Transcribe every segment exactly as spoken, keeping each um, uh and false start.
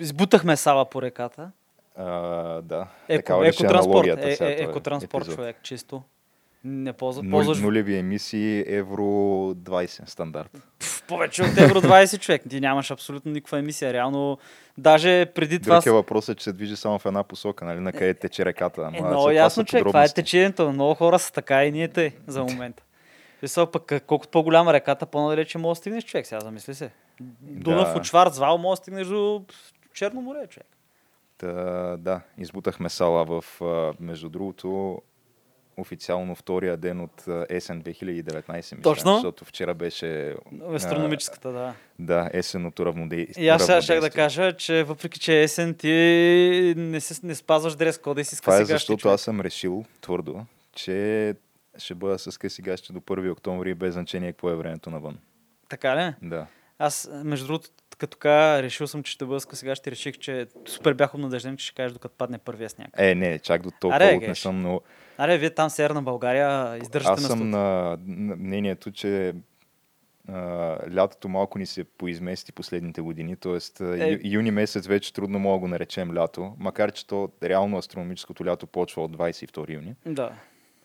Сбутахме Сава по реката. Uh, да. Еко, екотранспорт, е, е, екотранспорт епизод. Човек, чисто. Не ползват. Нули, ползваш... Нулеви емисии, евро двайсет стандарт. Пф, повече от евро двайсет човек. Ти нямаш абсолютно никаква емисия. Реално, даже преди това... Друг е въпросът, че се движи само в една посока, нали, на къде тече реката. Ама, е, много ясно, човек. Това е течението. Много хора са така и ние тъй за момента. Висъл, пък, колкото по-голяма реката, по-надалече може да стигнеш човек. Сега замисли се. Дунав от Шварцвал може да стигнеш до Черно море, човек. Uh, да, избутахме Сала в, uh, между другото, официално втория ден от uh, есен две хиляди и деветнайсета. Мисля, точно? Защото вчера беше... Астрономическата, uh, да. Да, есенното равнодействие. И аз сега ще да кажа, че въпреки, че есен, ти не, си, не спазваш дрес-кода и си с късигащи. Това е защото човек. Аз съм решил твърдо, че ще бъда с късигащи до първи октомври, без значение какво е времето навън. Така ли? Да. Аз, между другото, като така, решил съм, че ще бъда ска. Сега ще реших, че супер бях обнадежден, че ще кажеш докато падне първия сняг. Е, не, чак до толкова аре, не съм, но... Аре, вие там Северна България издържате на студ. Аз съм на, на мнението, че а, лятото малко ни се поизмести последните години, т.е. Е... юни месец вече трудно мога да го наречем лято, макар че то реално астрономическото лято почва от двайсет и втори юни. Да.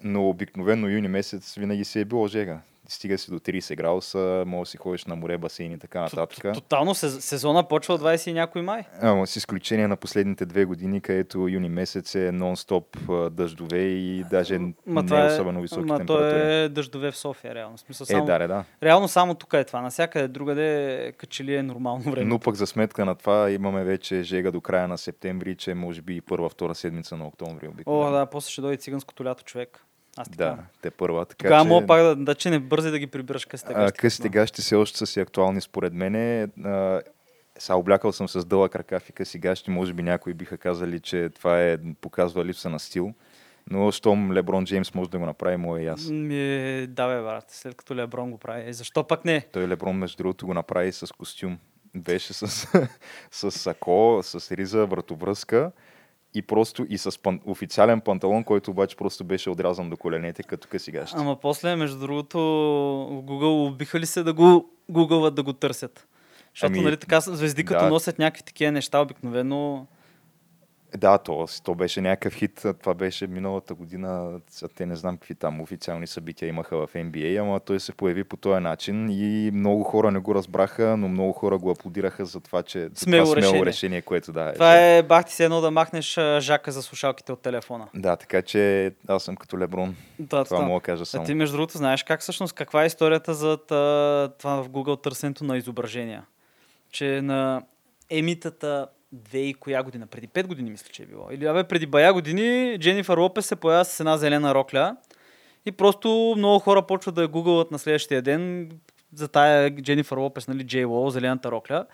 Но обикновено юни месец винаги се е било жега. Стига си до трийсет градуса, може да си ходиш на море, басейн и така нататък. Тотално сезона почва от двайсет и някой май. А, с изключение на последните две години, където юни месец е нон-стоп дъждове и даже ма не е особено високи ма температури. Ма то е дъждове в София, реално. Смисъл, само, е, да, да. Реално само тук е това. Насякъде другаде качели е нормално време. Но пък за сметка на това имаме вече жега до края на септември, че може би и първа-втора седмица на октомври. Обикновено. О, да, после ще дойде циганското лято, човек. Аз така. Да, те първа. Така, тогава че... мога пак да, да че не бързи да ги прибираш къстегащите. Къстегащите си още са си актуални според мене. Сега облякал съм с дълъг ръкав и къстегащи. Може би някои биха казали, че това е показва липса на стил. Но щом Леброн Джеймс може да го направи, му е ясно. Да бе, брат, след като Леброн го прави. Защо пак не? Той Леброн, между другото, го направи с костюм. Беше с, с сако, с риза, вратовръзка. И просто и с пан... официален панталон, който обаче просто беше отрязан до коленете, като късигащи. Ама после, между другото, в Google убиха ли се да го гугълват, да го търсят? Защото, ами, нали така, звезди да, като носят някакви такива неща, обикновено... Да, то, то беше някакъв хит. Това беше миналата година. Те не знам какви там официални събития имаха в Н Б А, ама той се появи по този начин и много хора не го разбраха, но много хора го аплодираха за това, че за смело, това смело решение. решение, което да е. Това е бах ти се едно да махнеш жака за слушалките от телефона. Да, така че аз съм като Леброн. Да, това мога да кажа само. А ти между другото знаеш как всъщност, каква е историята за това в Google търсенето на изображения? Че на емитата... две и коя година? Преди пет години мисля, че е било. Или абе, преди бая години Дженнифер Лопес се появява с една зелена рокля и просто много хора почват да я гугълват на следващия ден за тая Дженнифер Лопес, нали, Джей Ло, зелената рокля.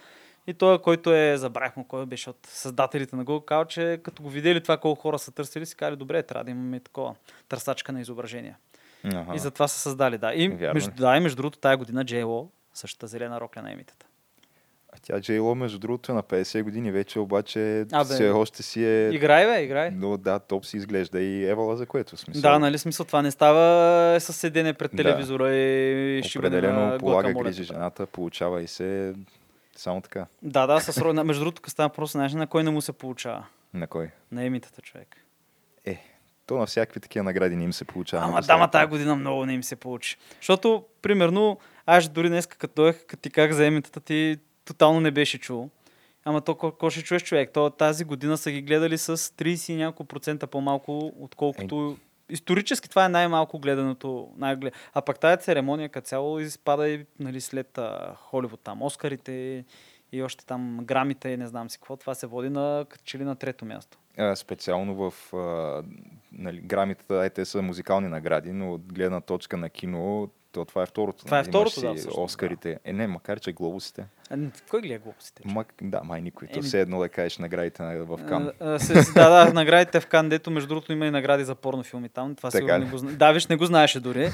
И той, който е, забравих му, кой беше от създателите на Google, казва, че като го видели това колко хора са търсили, си казали, добре, трябва да имаме такова търсачка на изображения. Ага. И затова са създали, да. И между, да, и между другото тая година Джей Ло, същата зелена рокля на емитата. А тя Джей Ло, между другото, на петдесет години вече, обаче Абе, все още си е... Играй, бе, играй. Но да, топ си изглежда и евала, за което смисъл. Да, нали смисъл, това не става със седене пред телевизора да. И шибане на глъка. Определено полага грижи жената, получава и се само така. Да, да, със... между другото, къс става просто, знаеш, на кой не му се получава? На кой? На емитата, човек. Е, то на всякакви такива награди не им се получава. Ама да, ма тази година много не им се получи. Защото, примерно, аз дори днес, като дойх, като ти как за емитата ти тотално не беше чул. Ама то какво ще чуеш, човек? То тази година са ги гледали с трийсет и няколко процента по-малко, отколкото е... исторически това е най-малко гледаното. Най-глед... А пак тази церемония като цяло изпада и нали, след а, Холивуд там, Оскарите и още там грамите и не знам си какво. Това се води на, като че ли на трето място. специално в а, нали, грамите, те са музикални награди, но от гледна точка на кино, то това е второто. Това е второто, да, всъщност, Оскарите. Да. Е, не, макар че глобусите. А, кой гледа глобусите? Мак... Да, май никой. То е, все едно да кажеш наградите в Кан. А, а, с, да, да, наградите в Кан, дето между другото има и награди за порнофилми там. Това сигурно не го знаеш. Да, виж, не го знаеше дори.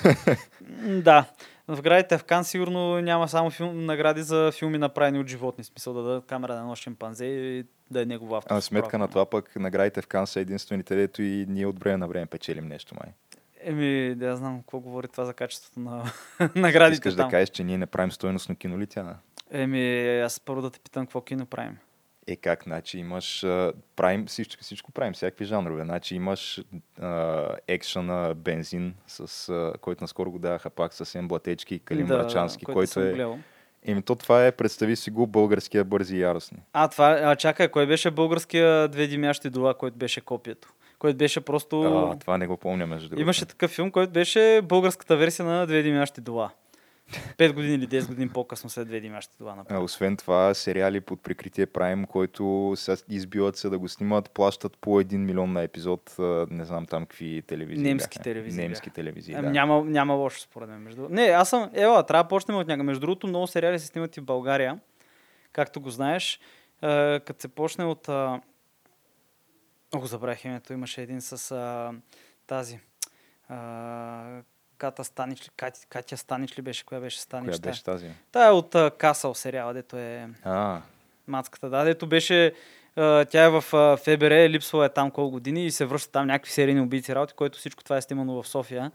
Да. В градите в Кан сигурно няма само филм, награди за филми направени от животни. Смисъл да дадат камера на едно шимпанзе и да е негов автор. А сметка на това пък наградите в Кан са единствените, дето и ние от време на време печелим нещо, май. Еми, да, знам какво говори това за качеството на наградите. Искаш там да кажеш, че ние не правим стойностно кинолитие? Еми, аз първо да те питам какво кино правим. Е как, значи имаш, правим, всичко, всичко правим, всякакви жанрове. Значи имаш а, екшъна Бензин, с, а, който наскоро го даваха пак с Емблатечки, Калим Врачански, да, който, който е... Еми то това е, представи си го, българския Бързи и яростни. А, това, а чакай, кой беше българския Две димящи дола, който беше копието? Който беше просто... А, това не го помня между другото. Имаше такъв филм, който беше българската версия на Две димящи дола. Пет години или десет години по-късно след две димящи това направи. Освен това, сериали под прикритие правим, който са избиват се да го снимат, плащат по един милион на епизод, не знам там какви телевизии. Немски бяха. телевизии. Немски бяха. телевизии, да. Няма, няма лошо според мен. Между... Не, аз съм... Ева, трябва да почнем от някъде. Между другото, много сериали се снимат и в България, както го знаеш. Като се почне от... Ох, забравих името. Имаше един с а... тази... А... Ката Станич, Кати, Катя Станич ли беше? Коя беше Станич? Коя беше тази? Та е от Касъл сериала, дето е а. мацката. Да, дето беше, а, тя е в ФБР, липсвала е там колко години и се връща там някакви серийни убийци работи, който всичко това е снимано в София.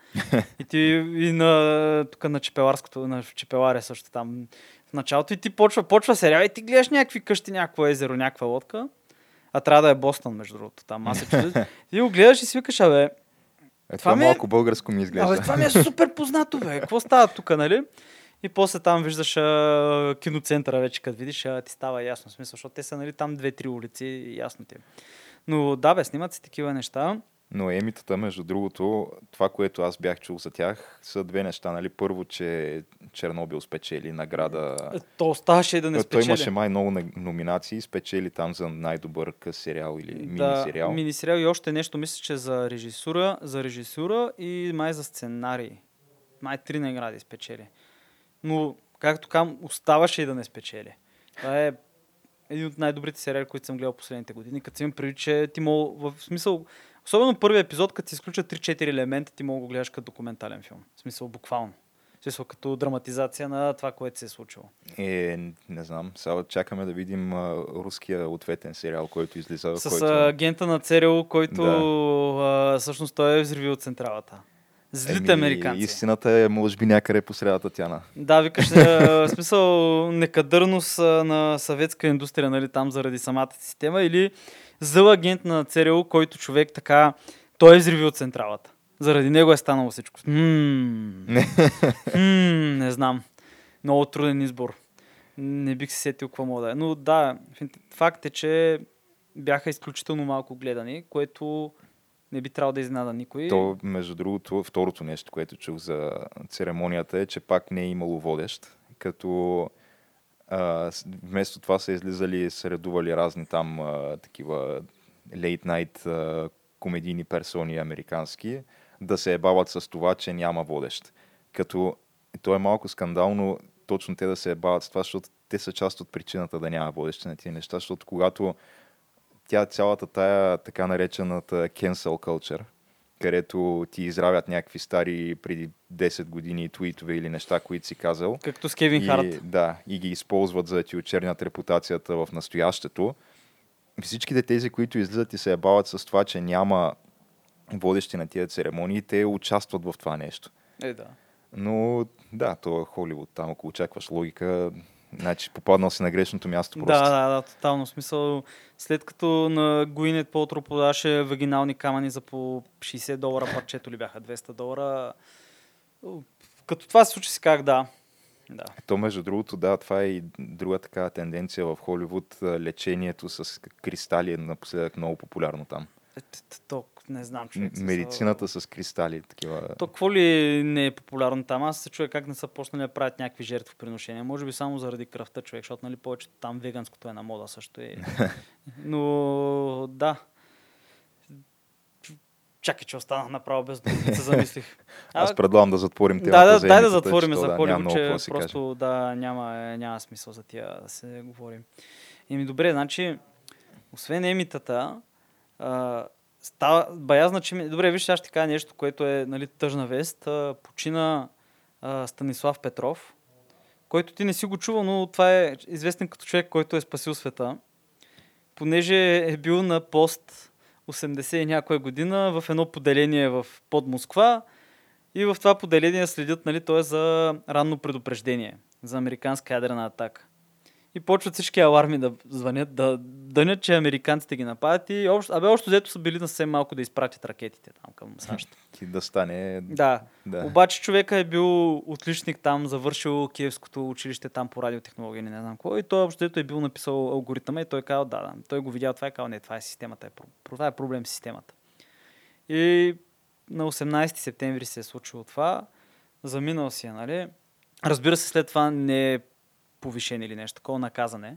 И ти и на, тук на Чепеларското, на Чепеларя също там в началото. И ти почва, почва сериал и ти гледаш някакви къщи, някакво езеро, някаква лодка. А трябва да е Бостън, между другото. Там аз се чудя. И го гледаш и свикаш, а бе, Е, това, това малко е... българско ми изглежда. Абе, това ми е супер познато, бе. Какво става тук, нали? И после там виждаш а, киноцентъра вече, като видиш, а, ти става ясно смисъл, защото те са, нали, там две-три улици, ясно ти. Но да, бе, снимат си такива неща. Но емитата, между другото, това, което аз бях чул за тях, са две неща, нали? Първо, че Чернобил спечели награда. То ставаше и да не спечели. Той имаше май много номинации, спечели там за най-добър сериал или мини-сериал. Да, мини-сериал и още нещо, мисля, че за режисура, за режисура и май за сценарий. Май три награди спечели. Но, както кам, оставаше и да не спечели. Това е един от най-добрите сериали, които съм гледал последните години, като си им преди, че ти мога, в смисъл... Особено първият епизод, като се изключат три-четири елемента, ти мога да го гледаш като документален филм. В смисъл, буквално. В смисъл, като драматизация на това, което се е случило. Е, не знам. Сега чакаме да видим а, руския ответен сериал, който излиза. С който... агента на ЦРУ, който да. а, всъщност той е взривил централата. Злите Еми, американци. Истината е, може би, някъде по средата, Тяна. Да, викаш, в смисъл, некадърност на съветска индустрия, нали, там заради самата система, или зъл агент на ЦРУ, който човек така, той е взривил централата. Заради него е станало всичко. Ммм, mm, не знам. Много труден избор. Не бих се сетил какво мога да е. Но да, факт е, че бяха изключително малко гледани, което не би трябвало да изненада никой. То, между другото, второто нещо, което чух за церемонията е, че пак не е имало водещ, като Uh, вместо това са излизали, са редували разни там uh, такива лейт-найт uh, комедийни персони американски, да се ебават с това, че няма водещ. Като то е малко скандално точно те да се ебават с това, защото те са част от причината да няма водещ на тези неща, защото когато тя цялата тая така наречената cancel culture, където ти изравят някакви стари преди десет години твитове или неща, които си казал. Както с Кевин и, Харт. Да, и ги използват, за да ти очернят репутацията в настоящето. Всичките тези, които излизат и се ебават с това, че няма водещи на тия церемонии, те участват в това нещо. Е, да. Но да, то е Холивуд. Там, ако очакваш логика, значи попаднал си на грешното място просто. Да, да, да, тотално смисъл. След като на Гуинет Пълтро продаваше вагинални камъни за по шейсет долара, парчето ли бяха двеста долара. Като това се случи си как, да. да. То между другото, да, това е и друга така тенденция в Холивуд, лечението с кристали е напоследък много популярно там. То, не знам, човек. Медицината с кристали. Такива... То какво ли не е популярно там? Аз се чуя как не са почнали да правят някакви жертвоприношения. Може би само заради кръвта, човек, защото нали, повечето там веганското е на мода също. Е. Но да. Чакай, че останах направо без да се замислих. А, Аз предлагам да затворим темата. Да, да, за дай да затворим за Холивуд, че, да, че просто да, няма, няма смисъл за тия да се говорим. Еми добре, значи, освен емитата, а, става бая значими... Добре, виж, аз ще кажа нещо, което е, нали, тъжна вест. А, почина а, Станислав Петров, който ти не си го чувал, но това е известен като човек, който е спасил света. Понеже е бил на пост осемдесет и някоя година в едно поделение в под Москва и в това поделение следят, нали, то е за ранно предупреждение, за американска ядрена атака. И почват всички аларми да звънят, да дънят, че американците ги нападат и общо, абе, общо взето са били на съвсем малко да изпратят ракетите там към САЩ. И да стане... Да. да. Обаче човека е бил отличник там, завършил Киевското училище там по радиотехнология, не, не знам какво. И той общо взето е бил написал алгоритъма и той е казал, да, да. Той го видял, това е казал, не, това е системата, е, това е проблем с системата. И на осемнадесети септември се е случило това. Заминал си, нали? Разбира се, след това не е повишение или нещо, такова наказане.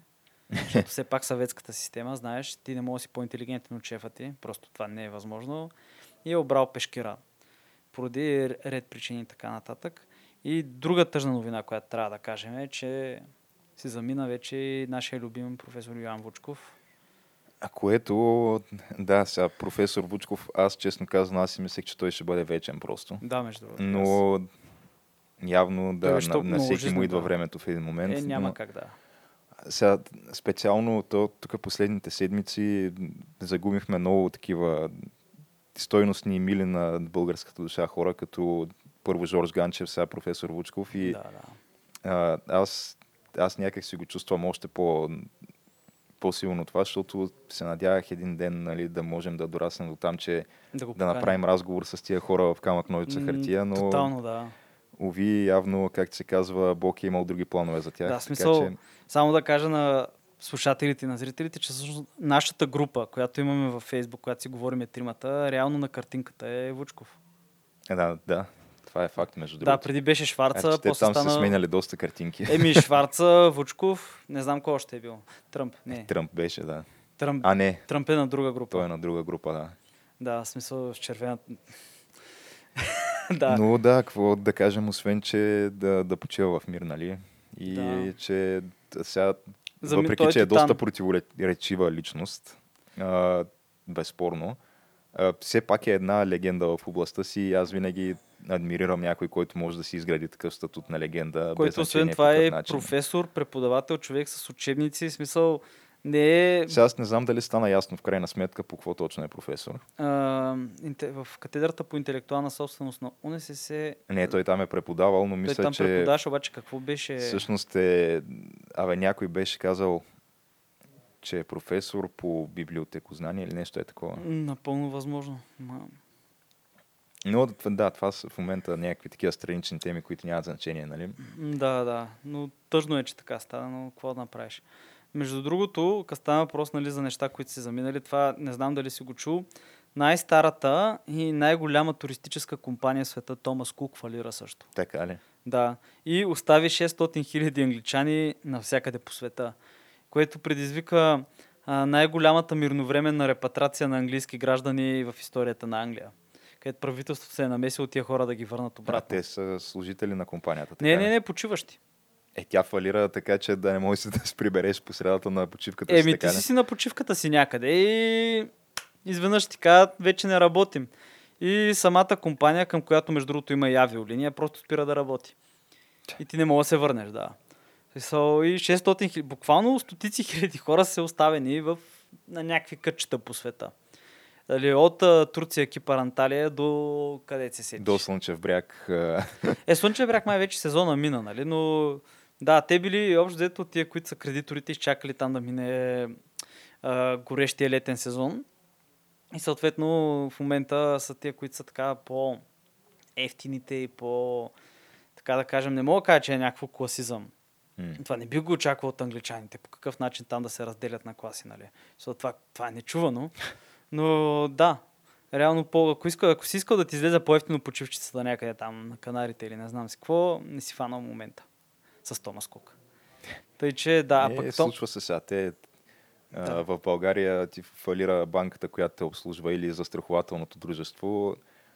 Защото все пак съветската система, знаеш, ти не можеш да си по-интелигентен от шефа ти, просто това не е възможно. И е обрал пешкира. Поради ред причини и така нататък. И друга тъжна новина, която трябва да кажем е, че си замина вече и нашия любим професор Йоан Вучков. А което, да, сега професор Вучков, аз честно казвам, аз си мислех, че той ще бъде вечен просто. Да, между другото. Но... Явно да, на, на всеки му идва времето в един момент. Е, няма но... как да. Сега, специално то, тук последните седмици загубихме много такива стойностни мили на българската душа хора, като първо Жорж Ганчев, сега професор Вучков. И да, да. А, аз, аз някак си го чувствам още по, по-силно това, защото се надявах един ден, нали, да можем да дораснем до там, че да, да направим разговор с тия хора в камък, ножица, хартия. Но... Тотално, да. Ови, явно, както се казва, Бог е имал други планове за тях. Да, смисъл, така, че... само да кажа на слушателите и на зрителите, че нашата група, която имаме във Фейсбук, която си говорим е тримата, реално на картинката е Вучков. Да, да. Това е факт, между другото. Да, преди беше Шварца. А, те там стана... са сменяли доста картинки. Еми, Шварца, Вучков, не знам кой още е бил. Тръмп, не. Тръмп беше, да. Тръмп... А, не. Тръмп е на друга група. Той е на друга група, да. Да, в смисъл, в червената... Да. Но да, какво да кажем, освен, че да, да почива в мир, нали? И да. че сега, За въпреки, че е титан. доста противоречива личност, а, безспорно, а, все пак е една легенда в областта си. Аз винаги адмирирам някой, който може да си изгради такъв статут на легенда. Който освен това е начин. професор, преподавател, човек с учебници, в смисъл не е... Сега аз не знам дали стана ясно в крайна сметка по какво точно е професор. А, в катедрата по интелектуална собственост на УНСС... Не, той там е преподавал, но мисля, че... Той там че... преподаваш, обаче какво беше... Всъщност е... Абе, някой беше казал, че е професор по библиотекознание или нещо е такова. Напълно възможно. Но да, това са в момента някакви такива странични теми, които нямат значение, нали? Да, да. Но тъжно е, че така стана, но какво да направиш? Между другото, къс става въпрос, нали, за неща, които си заминали, това не знам дали си го чул, най-старата и най-голяма туристическа компания в света, Thomas Cook, фалира също. Така ли? Да. И остави шестстотин хиляди англичани навсякъде по света, което предизвика а, най-голямата мирновременна репатрация на английски граждани в историята на Англия. Където правителството се е намесило тия хора да ги върнат обратно. А те са служители на компанията. Така не, не, не, почиващи. Е, тя фалира така, че да не можеш да се прибереш по средата на почивката е, си. Еми, ти си на почивката си някъде и изведнъж ти казват, вече не работим. И самата компания, към която между другото има и авиолиния, просто спира да работи. И ти не мога да се върнеш, да. И шестстотин хиляди, буквално стотици хиляди хора са оставени в, на някакви кътчета по света. Дали, от Турция, Кипър, Анталия до къде се сетиш? До Слънчев бряг. Е, Слънчев бряг май вече сезона мина, нали, но... Да, те били общо взето тия, които са кредиторите, изчакали там да мине а, горещия летен сезон. И съответно в момента са тия, които са така по-ефтините и по... Така да кажем, не мога да кажа, че е някакво класизъм. Mm. Това не би го очаквал от англичаните. По какъв начин там да се разделят на класи, нали? Защото това, това е нечувано. Но да, реално, по, ако, искал, ако си искал да ти излезе по-ефтино почивчицата някъде там на Канарите или не знам си какво, не си фанал момента. С Thomas Cook. Тъй, че да, е, пък... Е, случва се сега. Те Да. В България ти фалира банката, която те обслужва, или застрахователното дружество,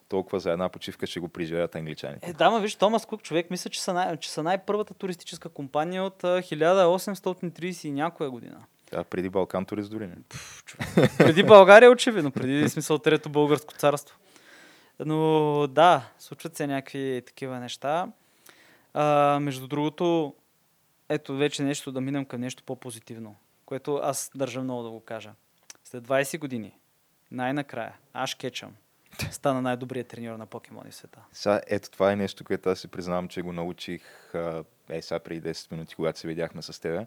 толкова за една почивка ще го преживеят англичаните. Е, да, ма виж, Томас Кук, човек, мисля, че са, най- че са най-първата туристическа компания от хиляда осемстотин и трийсет и някоя година. А преди Балкан турист дори не. Пфф, човек. Преди България, очевидно, преди смисъл трето българско царство. Но да, случват се някакви такива неща. А, между другото, ето вече нещо да минем към нещо по-позитивно, което аз държа много да го кажа. След двайсет години, най-накрая, Аш Кетчъм стана най-добрият треньор на покемони в света. Сега, ето това е нещо, което аз си признавам, че го научих е, сега преди десет минути, когато се видяхме с тебе.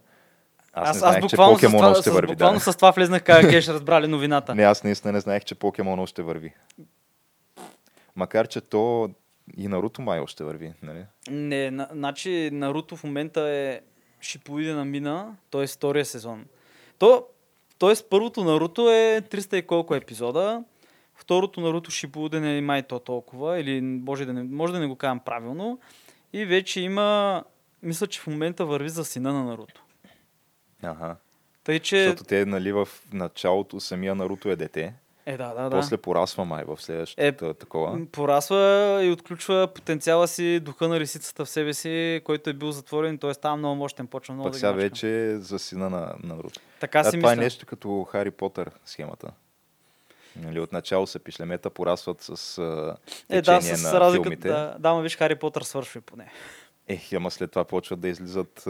Аз, аз не знаех, аз че покемон още върви. Аз буквално да. с това влезнах, как кеш разбрали новината. Не, аз наистина не знаех, че покемон още върви. Макар, че то и Наруто май още върви, нали? Не, на, значи Наруто в момента е шипоидена мина, т.е. втория сезон. То, т.е. първото Наруто е триста и колко епизода, второто Наруто шипоиден е май то толкова, или може да, не, може да не го кажам правилно, и вече има, мисля, че в момента върви за сина на Наруто. Ага, тъй, че... защото те, нали, в началото самия Наруто е дете. Е, да, да, да. После порасва май в следващата е, такова. Порасва и отключва потенциала си, духа на лисицата в себе си, който е бил затворен, т.е. там много мощен, почва много пък да ги мачка. Пък сега вече за сина на, на Наруто. Така да, си това мисля. Е нещо като Хари Потър схемата. Нали, отначало са пишлемета, порастват с е, течение да, с на разликът, филмите. Да, да, ма виж, Хари Потър свършва и поне. Ех, ама след това почват да излизат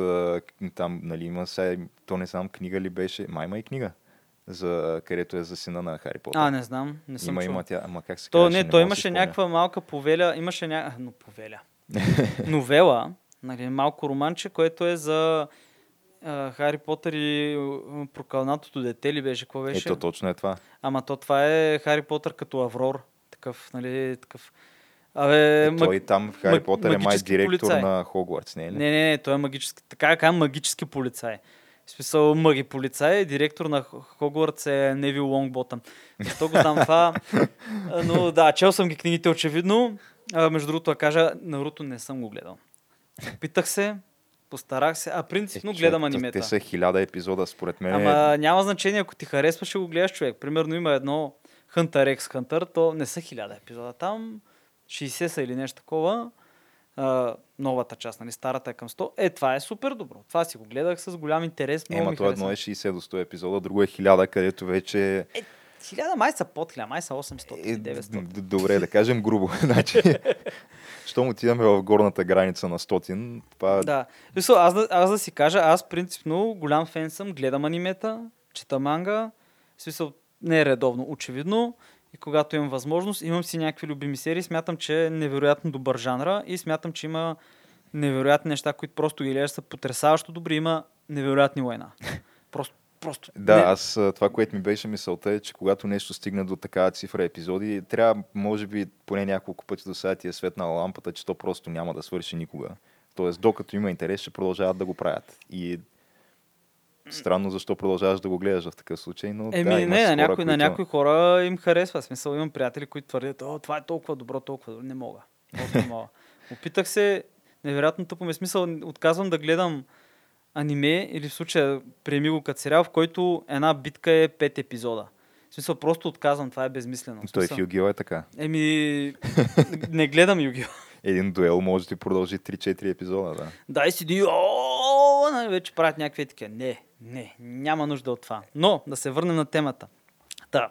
там, нали, има сега, то не знам, книга ли беше, майма и книга. За, където е за сина на Хари Потър. А, не знам. Не съм има, има тя, ама как се то, казва, не, той имаше някаква малка повеля, имаше ня... Но повеля. Новела, нали, малко романче, което е за а, Хари Потър и прокълнатото дете ли беше, какво беше? Ето, точно е това. Ама то това е Хари Потър като Аврор. Такъв, нали, такъв... Абе, е, той маг... там в Хари маг... Потър е май директор полицай. На Хогвартс, не е ли? Не, не, не, той е магически, така как магически полицай. В смисъл мъги полицай, директор на Хогвартс е Неви Лонгботъм. Защо го знам това? Но да, чел съм ги книгите очевидно. А, между другото, да кажа, Наруто не съм го гледал. Питах се, постарах се, а принципно е, гледам анимета. Те са хиляда епизода, според мен. Ама няма значение, ако ти харесва, ще го гледаш, човек. Примерно има едно Хънтър Екс Хънтър, то не са хиляда епизода там, шейсет са или нещо такова. Uh, новата част, нали, старата е към сто. Е, това е супер добро. Това си го гледах с голям интерес. Много е, ма това едно е шейсет до сто епизода, друго е хиляда, където вече... Е, хиляда май са под хиляда, май са осемстотин и деветстотин. Е, добре, да кажем грубо. Значи, щом отиваме в горната граница на сто, това... Да. Лисо, аз, аз да си кажа, аз принципно голям фен съм, гледам анимета, чета манга, в смисъл не е редовно, очевидно. И когато имам възможност, имам си някакви любими серии, смятам, че е невероятно добър жанра и смятам, че има невероятни неща, които просто ги гледаш, са потресаващо добри, има невероятни война. Просто, просто. Да, не... аз това, което ми беше мисълта е, че когато нещо стигне до такава цифра епизоди, трябва, може би, поне няколко пъти до сега ти е светнала лампата, че то просто няма да свърши никога. Тоест, докато има интерес, ще продължават да го правят. И странно защо продължаваш да го гледаш в такъв случай, но Еми, да, не, на, хора, някой, които... на някои хора им харесва. Смисъл, имам приятели, които твърдят, о, това е толкова добро, толкова добро. Не мога. Просто не мога. Опитах се, невероятно тъпо ме смисъл, отказвам да гледам аниме или в случая приеми го като сериал, в който една битка е пет епизода. В смисъл, просто отказвам, това е безмислено. Той в Югио е така. Еми, не гледам Югио. Един дуел може да продължи три-четири епизода, да. Да, и си ди, о, вече правят някакви етики. Не, не, няма нужда от това. Но, да се върнем на темата. Да,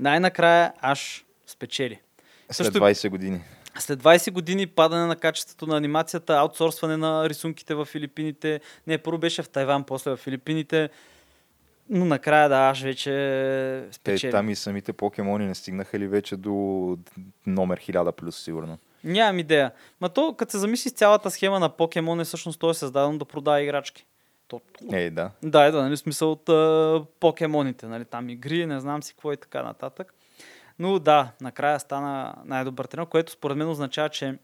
най-накрая Аш спечели. След Също, двайсет години. След двайсет години падане на качеството на анимацията, аутсорсване на рисунките в Филипините. Не, първо беше в Тайван, после в Филипините. Но накрая да, Аш вече спечели. Е, там и самите покемони не стигнаха ли вече до номер хиляда плюс, сигурно? Нямам идея. Ма то, като се замисли с цялата схема на покемон, е всъщност той е създаден да продава играчки. То... Ей, да. Да, е, да, нали, смисъл от а, покемоните, нали, там игри, не знам си какво и така нататък. Но да, накрая стана най-добър тренер, което според мен означава, че...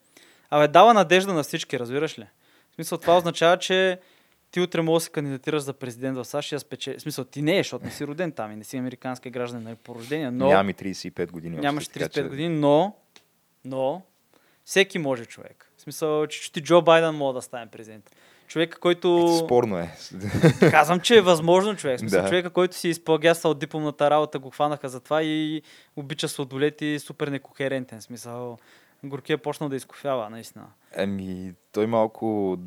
Абе, дава надежда на всички, разбираш ли? В смисъл, това означава, че ти утре може да се кандидатираш за президент в САЩ и да спечелиш. В смисъл, ти не е, защото не си роден там и не си американски граждан, нали, по рождение, но... Нямам и трийсет и пет години. Нямаш трийсет и пет така, че... години, но... но... Всеки може човек. В смисъл, че, че ти Джо Байдън може да стане президент. Човека, който... Спорно е. Казвам, че е възможно, човек. Да. Човека, който си изплагясал дипломната работа, го хванаха за това и обича сладолет и супер некохерентен. Смисъл, Горкия е почнал да изкофява, наистина. Еми, той малко...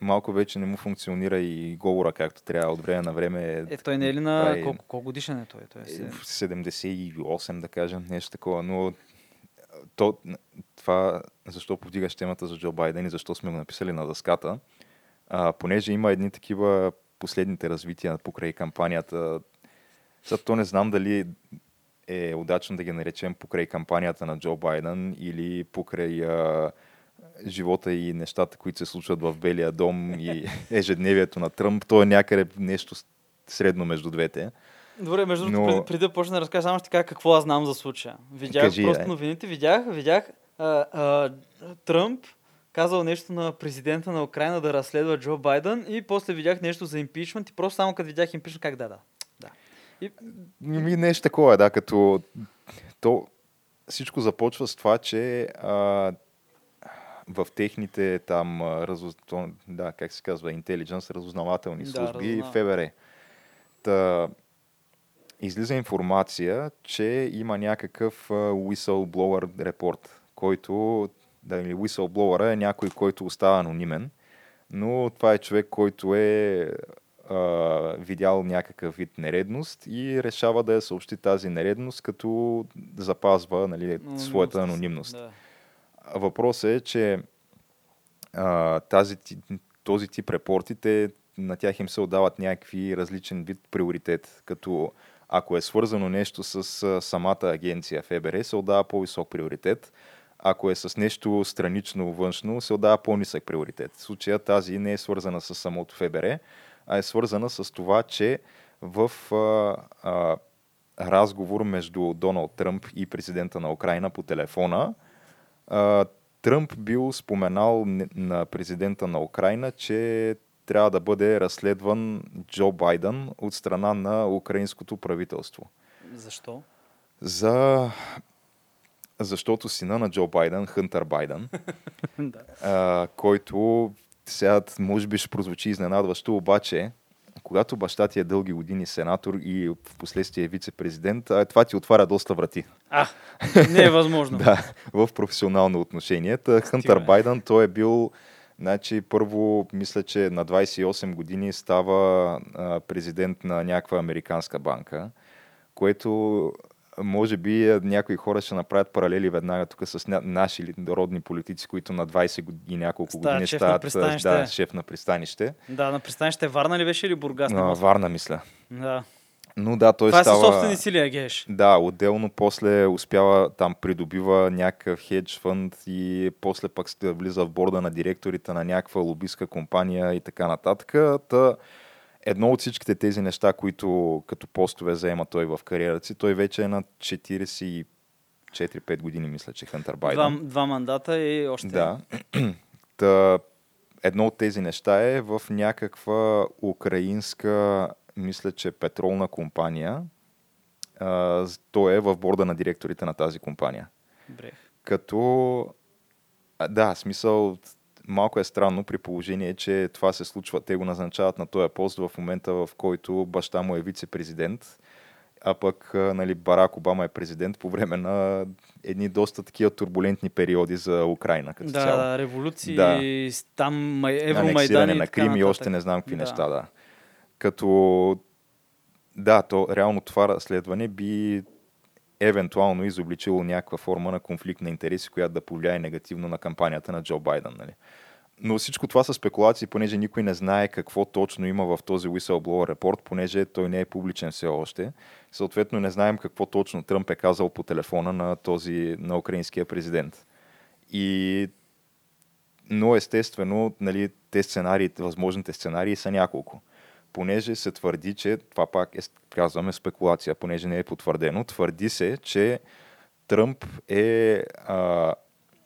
малко вече не му функционира и говора както трябва от време на време. Е, той не е ли на... Прай... Колко, колко годишен е той? Той е седемдесет и осем, да кажем, нещо такова, но... То, това, защо повдигаш темата за Джо Байдън и защо сме го написали на дъската, а, понеже има едни такива последните развития покрай кампанията. Сега то не знам дали е удачно да ги наречем покрай кампанията на Джо Байдън или покрай а, живота и нещата, които се случват в Белия дом и ежедневието на Тръмп. То е някъде нещо средно между двете. Добре, между другото, но... преди, преди да почна да разкажа, само ще кажа какво аз знам за случая. Видях Кажи, просто новините, видях, видях а, а, Тръмп казал нещо на президента на Украйна да разследва Джо Байдън и после видях нещо за импичмент и просто само като видях импичмент, как да, да. да. И... Нещо такова, да, като то всичко започва с това, че а, в техните там разуз... да, как се казва, интелидженс, разузнавателни служби, да, еф бе ер. Та... Излиза информация, че има някакъв whistleblower report, който, да, или whistleblower е някой, който остава анонимен, но това е човек, който е а, видял някакъв вид нередност и решава да я съобщи тази нередност, като запазва, нали, своята анонимност. Да. Въпросът е, че а, тази, този тип репортите, на тях им се отдават някакви различен вид приоритет, като ако е свързано нещо с самата агенция еф бе ер, се отдава по-висок приоритет. Ако е с нещо странично, външно, се отдава по-нисък приоритет. В случая тази не е свързана с самото еф бе ер, а е свързана с това, че в а, а, разговор между Доналд Тръмп и президента на Украйна по телефона, а, Тръмп бил споменал на президента на Украйна, че трябва да бъде разследван Джо Байдън от страна на украинското правителство. Защо? За... Защото сина на Джо Байдън, Хънтър Байдън, а, който сега може би ще прозвучи изненадващо, обаче когато баща ти е дълги години сенатор и в последствие вице-президент, това ти отваря доста врати. А, не е възможно. Да, в професионално отношение. Хънтър Байдън, той е бил... Значи, първо, мисля, че на двайсет и осем години става а, президент на някаква американска банка, което може би някои хора ще направят паралели веднага тук с ня- наши родни политици, които на двайсет и няколко години стават шеф, да, шеф на пристанище. Да, на пристанище Варна ли беше или Бургас? А, Варна, мисля. Да. Но да, той това става... Това са собствени сили, агеш. Да, отделно после успява там, придобива някакъв хедж фънд и после пък влиза в борда на директорите на някаква лобистка компания и така нататък. Та, едно от всичките тези неща, които като постове заема той в кариерата си, той вече е на четирийсет и четири пет години, мисля, че Хънтър Байдън. Два, два мандата и още... Да. Та, едно от тези неща е в някаква украинска... мисля, че петролна компания, а, той е в борда на директорите на тази компания. Брех. Като, а, да, смисъл, малко е странно при положение, че това се случва, те го назначават на този пост в момента, в който баща му е вице-президент, а пък, нали, Барак Обама е президент по време на едни доста такива турбулентни периоди за Украйна. Като да, цяло. Революции, да. Там май, евромайдани. Анексиране на Крим и още не знам какви да. неща, да. Като, да, то реално това разследване би евентуално изобличило някаква форма на конфликт на интереси, която да повлияе негативно на кампанията на Джо Байдън. Нали? Но всичко това са спекулации, понеже никой не знае какво точно има в този whistleblower report, понеже той не е публичен все още. Съответно не знаем какво точно Тръмп е казал по телефона на този, на украинския президент. И... Но естествено, нали, те сценарии, възможните сценарии са няколко. Понеже се твърди, че, това пак е, казваме, спекулация, понеже не е потвърдено, твърди се, че Тръмп е а,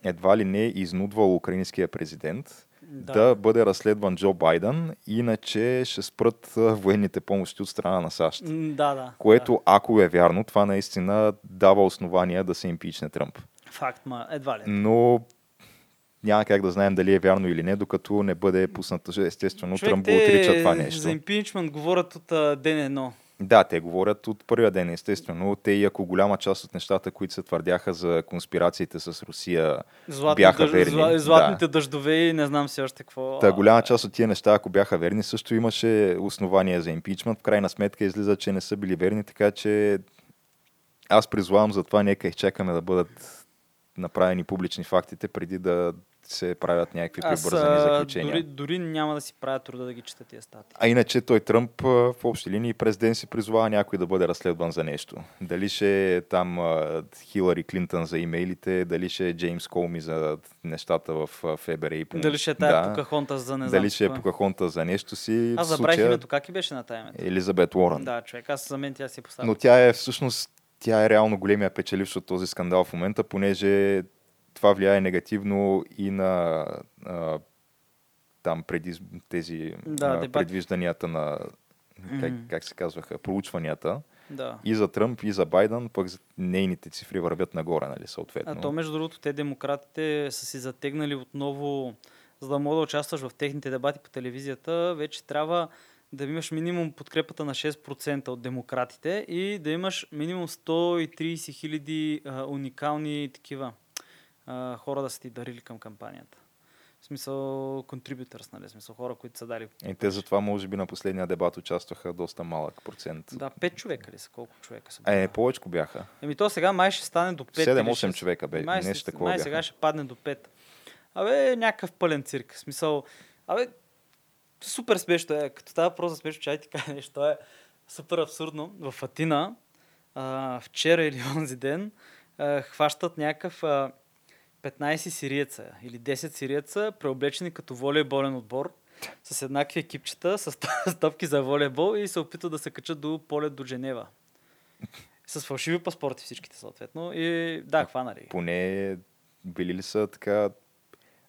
едва ли не изнудвал украинския президент да. да бъде разследван Джо Байдън, иначе ще спрат военните помощи от страна на САЩ. Да, да. Което, да. ако е вярно, това наистина дава основания да се импичне Тръмп. Факт, ма едва ли. Но няма как да знаем дали е вярно или не, докато не бъде пусната. Естествено, Тръмп го отрича това нещо. За импичмент говорят от а, ден едно. Да, те говорят от първия ден, естествено. Те и ако голяма част от нещата, които се твърдяха за конспирациите с Русия, златни бяха дъж... верни. Зла... Златните да. дъждове и не знам си още какво. Та голяма част от тия неща, ако бяха верни, също имаше основания за импичмент. В крайна сметка излиза, че не са били верни, така че аз призовавам за това, нека изчакаме да бъдат направени публични фактите, преди да се правят някакви прибързани аз, заключения. Дори, дори няма да си правят труда да ги чета тия статии. А иначе той Тръмп в общи линии през ден си призвава някой да бъде разследван за нещо. Дали ще там Хилари Клинтън за имейлите, дали ще Джеймс Колми за нещата в Ф Б Р и по... Дали ще е тая да. Покахонта за не знам. Дали ще е Покахонта за нещо си. Аз забравих случая... името, как и беше на тая името? Елизабет Уорън. Да, човек, аз за мен тя си поставя. Но тя е всъщност тя е реално големия печеливш от този скандал в момента, понеже това влияе негативно и на а, там преди, тези да, а, предвижданията на как, как се казваха, проучванията. Да. И за Тръмп, и за Байдън, пък нейните цифри вървят нагоре, нали, съответно. А то, между другото, те демократите са си затегнали отново, за да мога да участваш в техните дебати по телевизията, вече трябва да имаш минимум подкрепата на шест процента от демократите и да имаш минимум сто и трийсет хиляди а, уникални такива а, хора да са ти дарили към кампанията. В смисъл контрибютърс, нали? В смисъл хора, които са дали. И те затова може би на последния дебат участваха доста малък процент. Да, пет човека ли са? Колко човека са? Е, повечко бяха. Еми то сега май ще стане до пет. седем-осем човека бе. Май, нещо такова май бяха. Сега ще падне до пет. Абе, някакъв пълен цирк. В смисъл, абе, супер смешно е. Като става просто смешно, че ай така нещо е супер абсурдно. В Атина а, вчера или онзи ден а, хващат някакъв а, петнайсет сириеца или десет сириеца, преоблечени като волейболен отбор, с еднакви екипчета, с топки за волейбол и се опитват да се качат до полет до Женева. С фалшиви паспорти всичките съответно. И да, хванали. Поне били ли са така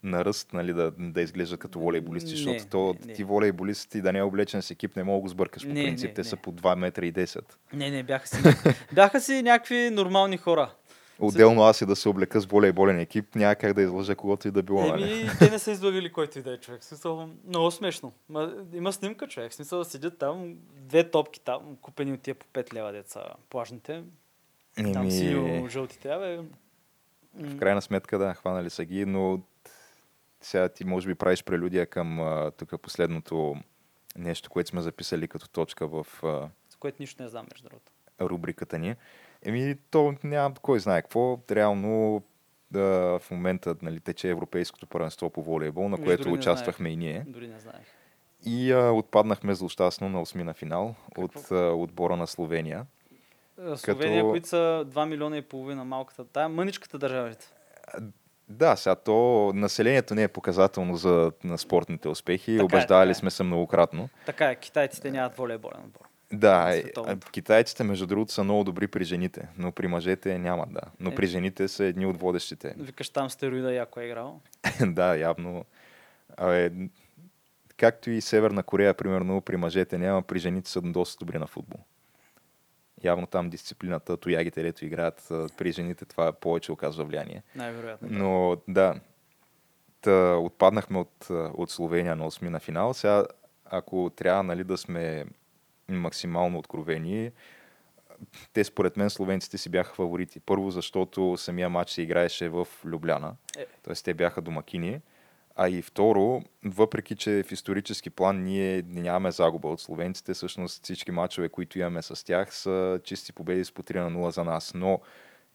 на ръст, нали, да, да изглежда като волейболисти, защото не, то, не, ти волейболисти да не е облечен с екип, не мога да го сбъркаш по принцип. Не, те не. Са по два метра и десет. Не, не, бяха си, бяха си някакви нормални хора. Отделно аз и да се облека с волейболен екип, няма как да излъжа когото и да било. Еми, нали? Те не са излагали който и да е човек. Смисъл, много смешно. Ма, има снимка човек, смисъл седят там, две топки там, купени от тия по пет лева деца, плажните. Еми... Там синьо жълтите. Абе. В крайна сметка, да, хванали са ги, но сега ти може би правиш прелюдия към а, тук последното нещо, което сме записали като точка в... А, с което нищо не знам, между другото. Рубриката ни. Еми, то няма кой знае какво. Реално да, в момента, нали, тече Европейското първенство по волейбол, на което участвахме знаех. и ние. Дори не знаех. И а, отпаднахме злощастно на осми на финал какво? от а, отбора на Словения. Словения, като... които са два милиона и половина малката. Тая мъничката държавите. Да, сега то населението не е показателно за на спортните успехи. Така Обеждавали е, сме се многократно. Така е, китайците нямат волейболен отбор. Да, китайците между другото са много добри при жените, но при мъжете нямат, да. Но е, при жените са едни от водещите. Викаш там стероида яко е играл. Да, явно. Абе, както и Северна Корея, примерно, при мъжете няма, при жените са доста добри на футбол. Явно там дисциплината, тоягите, дето играят при жените, това повече оказва влияние. Най-вероятно. Но да, та, отпаднахме от, от Словения на осми на финал. Сега, ако трябва, нали, да сме максимално откровени, те според мен словенците си бяха фаворити. Първо, защото самия матч се играеше в Любляна, е. т.е. те бяха домакини. А и второ, въпреки че в исторически план ние нямаме загуба от словенците, всъщност всички мачове, които имаме с тях, са чисти победи с по три на нула за нас. Но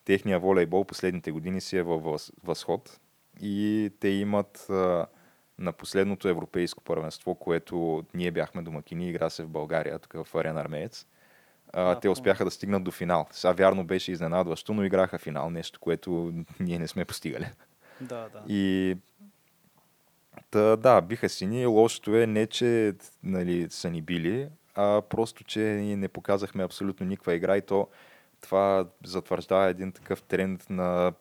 техния волейбол последните години си е във възход и те имат а, на последното европейско първенство, което ние бяхме домакини, игра се в България, тук в Арена Армеец. А, те успяха да стигнат до финал. Сега вярно беше изненадващо, но играха финал, нещо, което ние не сме постигали. Да, да. И... Та, да, биха си ни. Лошото е не, че, нали, са ни били, а просто, че не показахме абсолютно никаква игра и то това затвърждава един такъв тренд на...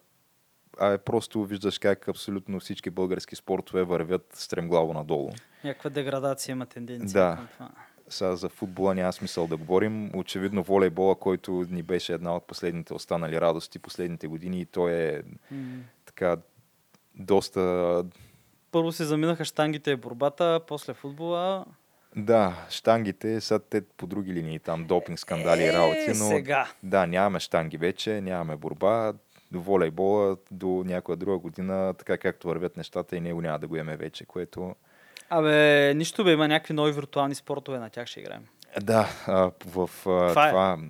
А просто виждаш как абсолютно всички български спортове вървят стремглаво надолу. Някаква деградация има тенденция. Да. Към това. Сега за футбола няма смисъл да говорим. Очевидно волейбола, който ни беше една от последните останали радости последните години и той е mm. така... доста... Първо се заминаха щангите и борбата, после футбола... Да, щангите са те по други линии, там допинг, скандали и е, работи, но сега. Да, нямаме щанги вече, нямаме борба. До волейбола, до някоя друга година, така както вървят нещата и него няма да го имаме вече, което... Абе, нищо бе, има някакви нови виртуални спортове, на тях ще играем. Да, а, в това, това е.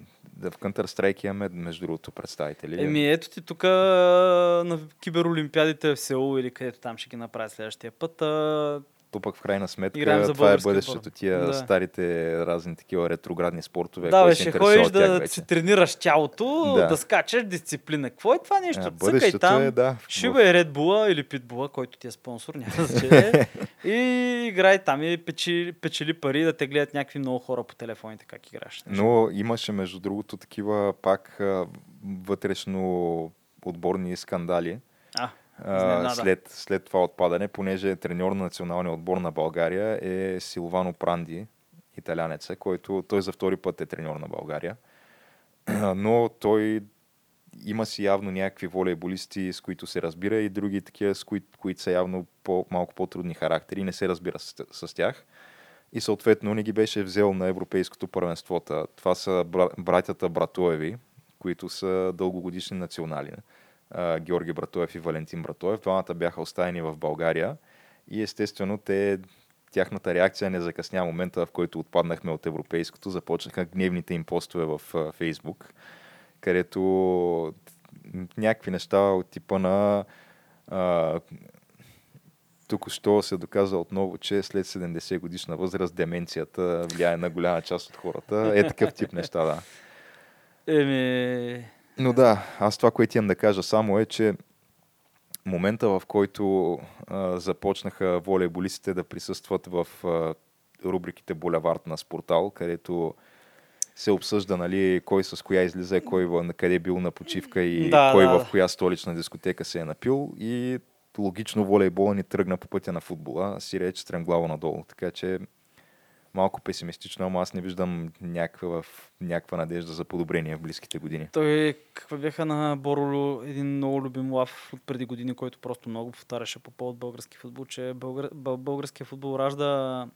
В Counter-Strike имаме, между другото, представители. Еми ето ти тук на киберолимпиадите в Сеул или където там ще ги направи следващия път. А... То пък в крайна сметка това е бъдещето, тия да. Старите разни такива ретроградни спортове. Да, бе, ще ходиш да си тренираш тялото, да. Да скачаш дисциплина. Какво е това нещо? А, цъкай там, е, да. Шиба е Red Bull или Pitbull, който ти е спонсор, няма значение. И играй там и печели, печели пари да те гледат някакви много хора по телефоните как играш. Нещо. Но имаше между другото такива пак вътрешно отборни скандали. А. След, след това отпадане, понеже треньор на националния отбор на България е Силвано Пранди, италянеца, който той за втори път е треньор на България, но той има си явно някакви волейболисти, с които се разбира и други такива, с кои, които са явно по, малко по-трудни характери, не се разбира с, с тях и съответно не ги беше взел на европейското първенство. Това са братята Братоеви, които са дългогодишни национали. Георги Братоев и Валентин Братоев. Двамата бяха оставени в България и естествено те, тяхната реакция не закъсня момента, в който отпаднахме от европейското. Започнаха гневните им постове в Facebook, където някакви неща от типа на а, току-що се доказа отново, че след седемдесет годишна възраст деменцията влияе на голяма част от хората. Е такъв тип неща, да. Еми... Но да, аз това, което имам да кажа само е, че момента, в който а, започнаха волейболистите да присъстват в а, рубриките Булевард на Спортал, където се обсъжда, нали, кой с коя излиза, кой на къде бил на почивка и да, кой да, в коя столична дискотека се е напил и логично волейбола ни тръгна по пътя на футбола, си реч стремглаво надолу, така че малко песимистично, ама аз не виждам някаква, някаква надежда за подобрение в близките години. Той каква бяха на Боролю един много любим лав от преди години, който просто много повтаряше по повод български футбол, че българ, българския футбол ражда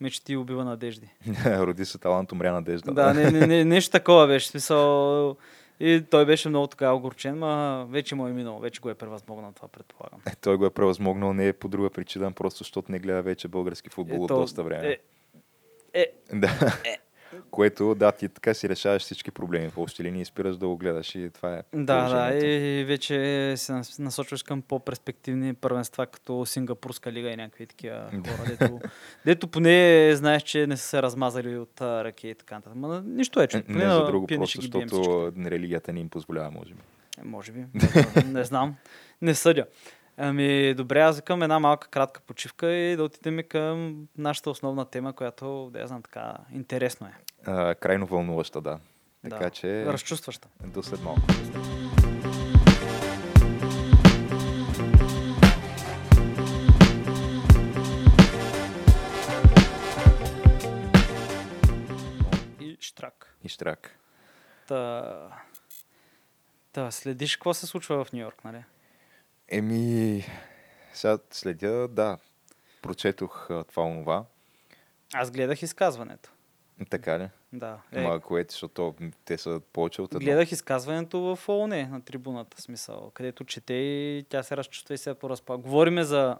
мечти и убива надежди. Роди се талант, умря надежда. Да, не, не, не, нещо такова беше. Смисъл... И той беше много така огорчен, но вече му е минало, вече го е превъзмогнал това, предполагам. Е, той го е превъзмогнал не по друга причина, просто защото не гледа вече български футбол е, от доста време. Е, Е. Да. Е. Което, да, ти така си решаваш всички проблеми в общи линии, спираш да го гледаш и това е. Да, да, и вече се насочваш към по-перспективни първенства, като Сингапурска лига и някакви такива хора, дето, дето поне знаеш, че не са се размазали от ръки и така. Ма нищо е, че поне не за друго, просто защото религията не им позволява, може би. Е, може би, не знам, не съдя. Ами, добре, аз викам една малка кратка почивка и да отидем към нашата основна тема, която, да я знам, така интересно е. А, крайно вълнуваща, да. Така да, че... разчувстваща. До след малко. И штрак. И штрак. Та... Та, следиш какво се случва в Нью-Йорк, нали? Еми, сега следя, да, прочетох а, това онова. Аз гледах изказването. Така ли? Да. Е. Ма, което, защото те са повече от едно. Гледах изказването в ООН на трибуната, смисъл, където чете и тя се разчувства и се поразпа. Говориме за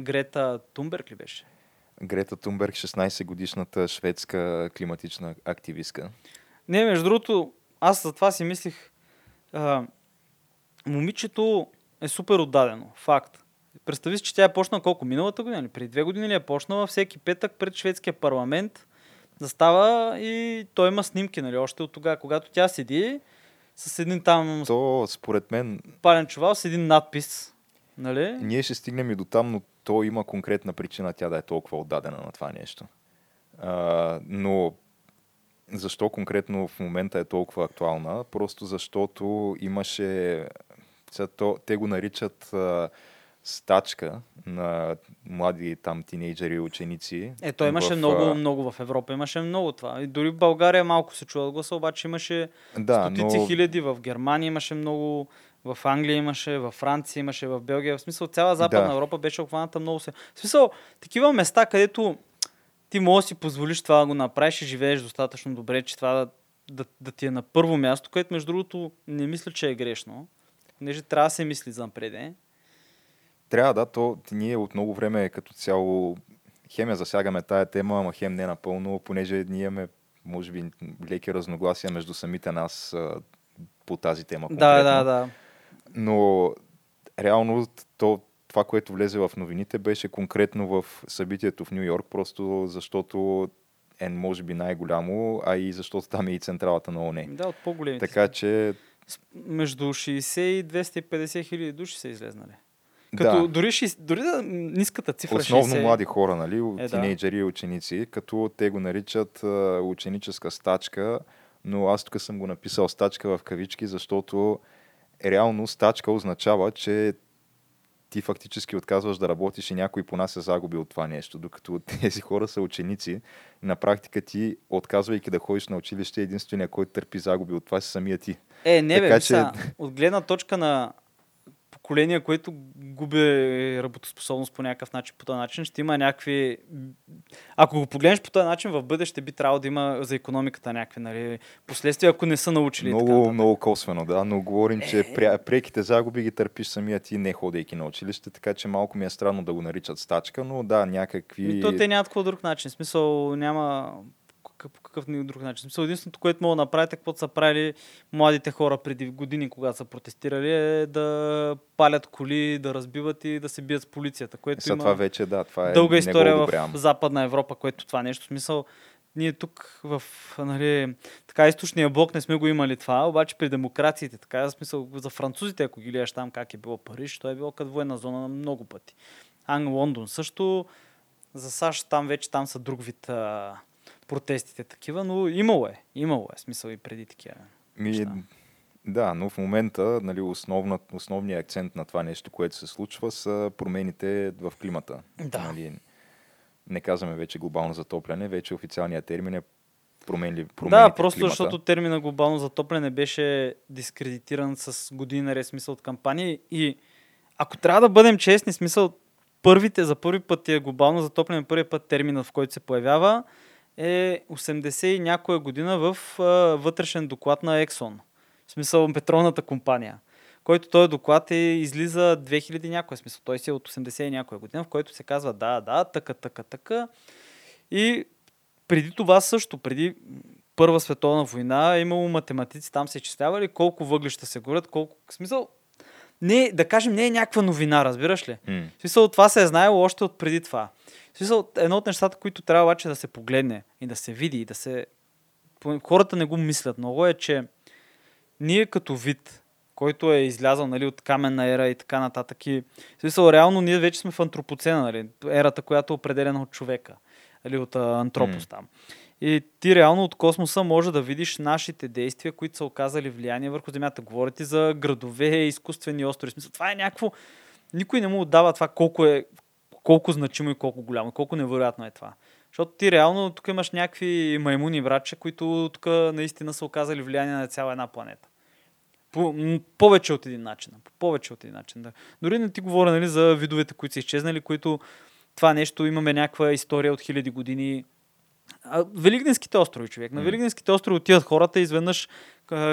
Грета Тунберг ли беше? Грета Тунберг, шестнайсет годишната шведска климатична активистка. Не, между другото, аз за това си мислих, а, момичето е супер отдадено. Факт. Представи си, че тя е почнала колко? Миналата година? Преди две години ли е почнала? Всеки петък пред шведския парламент застава и той има снимки, нали, още от тогава, когато тя седи с един там... То, според мен... пален чувал с един надпис. Нали? Ние ще стигнем и до там, но то има конкретна причина тя да е толкова отдадена на това нещо. А, но... защо конкретно в момента е толкова актуална? Просто защото имаше... То, те го наричат а, стачка на млади там тинейджери и ученици. Е, той имаше в, много, много в Европа. Имаше много това. И дори в България малко се чува гласа, обаче имаше да, стотици но... хиляди. В Германия имаше много. в Англия имаше, в Франция имаше, в Белгия. В смисъл цяла Западна да. Европа беше обхваната много се. В смисъл такива места, където ти може да си позволиш това да го направиш и живееш достатъчно добре, че това да, да, да ти е на първо място, което между другото не мисля, че е грешно. Понеже трябва да се мисли за напреде. Трябва да, то ние от много време като цяло хем я засягаме тая тема, ама хем не напълно, понеже ние имаме, може би, леки разногласия между самите нас по тази тема. Конкретно. Да, да, да. Но реално то, това, което влезе в новините, беше конкретно в събитието в Ню Йорк, просто защото е, може би, най-голямо, а и защото там е и централата на ООН. Да, от по-големите. Така че... Между шейсет и двеста и петдесет хиляди души са излезнали. Като да. Дори, дори да ниската цифра основно шейсет... млади хора, нали, е, тинейджери и да. Ученици, като те го наричат а, ученическа стачка, но аз тук съм го написал стачка в кавички, защото реално стачка означава, че ти фактически отказваш да работиш и някой по нас се загуби от това нещо. Докато тези хора са ученици, на практика ти, отказвайки да ходиш на училище, единствения, който търпи загуби от това си самия ти. Е, не така, бе, че... от гледна точка на поколение, което губи работоспособност по някакъв начин, по този начин, ще има някакви... Ако го погледнеш по този начин, в бъдеще би трябвало да има за икономиката някакви, нали, последствия, ако не са научили. Много, така, много косвено, да, но говорим, е... че преките загуби ги търпиш самия ти, не ходейки на училище, така че малко ми е странно да го наричат стачка, но да, някакви... И то те няма такова друг начин, смисъл няма... по какъв друг начин. Смисъл, единственото, което мога да направите, каквото са правили младите хора преди години, когато са протестирали, е да палят коли, да разбиват и да се бият с полицията, което са, има това вече, да, това е дълга история в Западна Европа, което това нещо. Смисъл, ние тук в, нали, така източния блок не сме го имали това, обаче при демокрациите, така смисъл, за французите, ако ги гледаш там как е било Париж, то е било като военна зона на много пъти. Англия, Лондон също, за САЩ там вече там са друг вид протестите такива, но имало е. Имало е смисъл и преди такива. Ми, да, но в момента, нали, основна, основният акцент на това нещо, което се случва, са промените в климата. Да. Нали, не казваме вече глобално затопляне, вече официалният термин е променли, промените да, просто в климата. Защото термина глобално затопляне беше дискредитиран с години наред смисъл от кампании и ако трябва да бъдем честни, смисъл първите, за първи път е глобално затопляне, първият път терминът, в който се появява, е осемдесет и някоя година в а, вътрешен доклад на Ексон. В смисъл петролната компания, който този доклад е, излиза две хиляди някоя смисъл. Той си е от осемдесет и някоя година, в който се казва да, да, така, така, така. И преди това също, преди Първа световна война, е имало математици, там се изчислявали колко въглища се горят, колко... В смисъл, не, да кажем, не е някаква новина, разбираш ли? Mm. В смисъл, това се е знаело още от преди това. В смисъл, едно от нещата, които трябва обаче да се погледне и да се види и да се... Хората не го мислят много е, че ние като вид, който е излязъл, нали, от каменна ера и така нататък и... В смисъл, реално ние вече сме в антропоцена, нали, ерата, която е определена от човека, нали, от антропос там. Mm. И ти реално от космоса може да видиш нашите действия, които са оказали влияние върху Земята. Говорите за градове, изкуствени острови. В смисъл, това е някакво... Никой не му отдава това колко е... колко значимо и колко голямо, колко невероятно е това. Защото ти реално тук имаш някакви маймуни врача, които тук наистина са оказали влияние на цяла една планета. По повече от един начин. По повече от един начин, да. Дори не ти говоря, нали, за видовете, които са изчезнали, които това нещо имаме някаква история от хиляди години. А, Великденските острови, човек. На Великденските острови отиват хората и изведнъж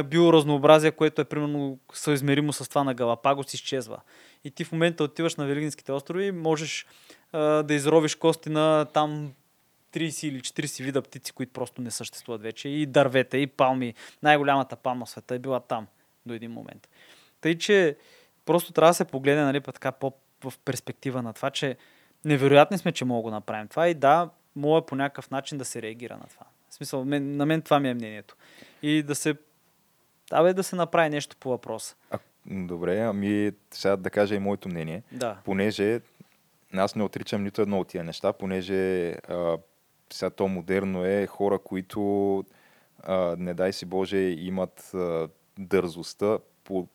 биоразнообразие, което е примерно съизмеримо с това на Галапагос, изчезва. И ти в момента отиваш на Великденските острови, можеш а, да изровиш кости на там трийсет или четирийсет вида птици, които просто не съществуват вече. И дървета, и палми. Най-голямата палма в света е била там до един момент. Тъй, че просто трябва да се погледне, нали, така по-в перспектива на това, че невероятни сме, че мога го направим това и да, мога по някакъв начин да се реагира на това. В смисъл, мен, на мен това ми е мнението. И да се... Абе, да се направи нещо по въпроса. А, добре, ами сега да кажа и моето мнение. Да. Понеже аз не отричам нито едно от тия неща, понеже а, сега то модерно е хора, които а, не дай си Боже имат а, дързостта по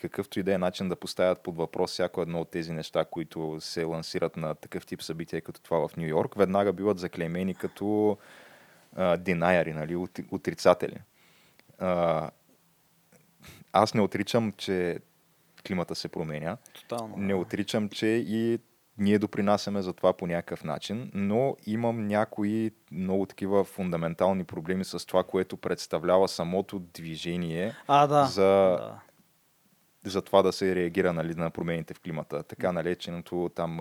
какъвто и да е начин да поставят под въпрос всяко едно от тези неща, които се лансират на такъв тип събития, като това в Ню Йорк, веднага биват заклеймени като денайери, нали, отрицатели. А, аз не отричам, че климата се променя. Тотално. Не отричам, че и ние допринасяме за това по някакъв начин, но имам някои много такива фундаментални проблеми с това, което представлява самото движение а, да. за... Да. за това да се реагира, нали, на промените в климата. Така нареченото там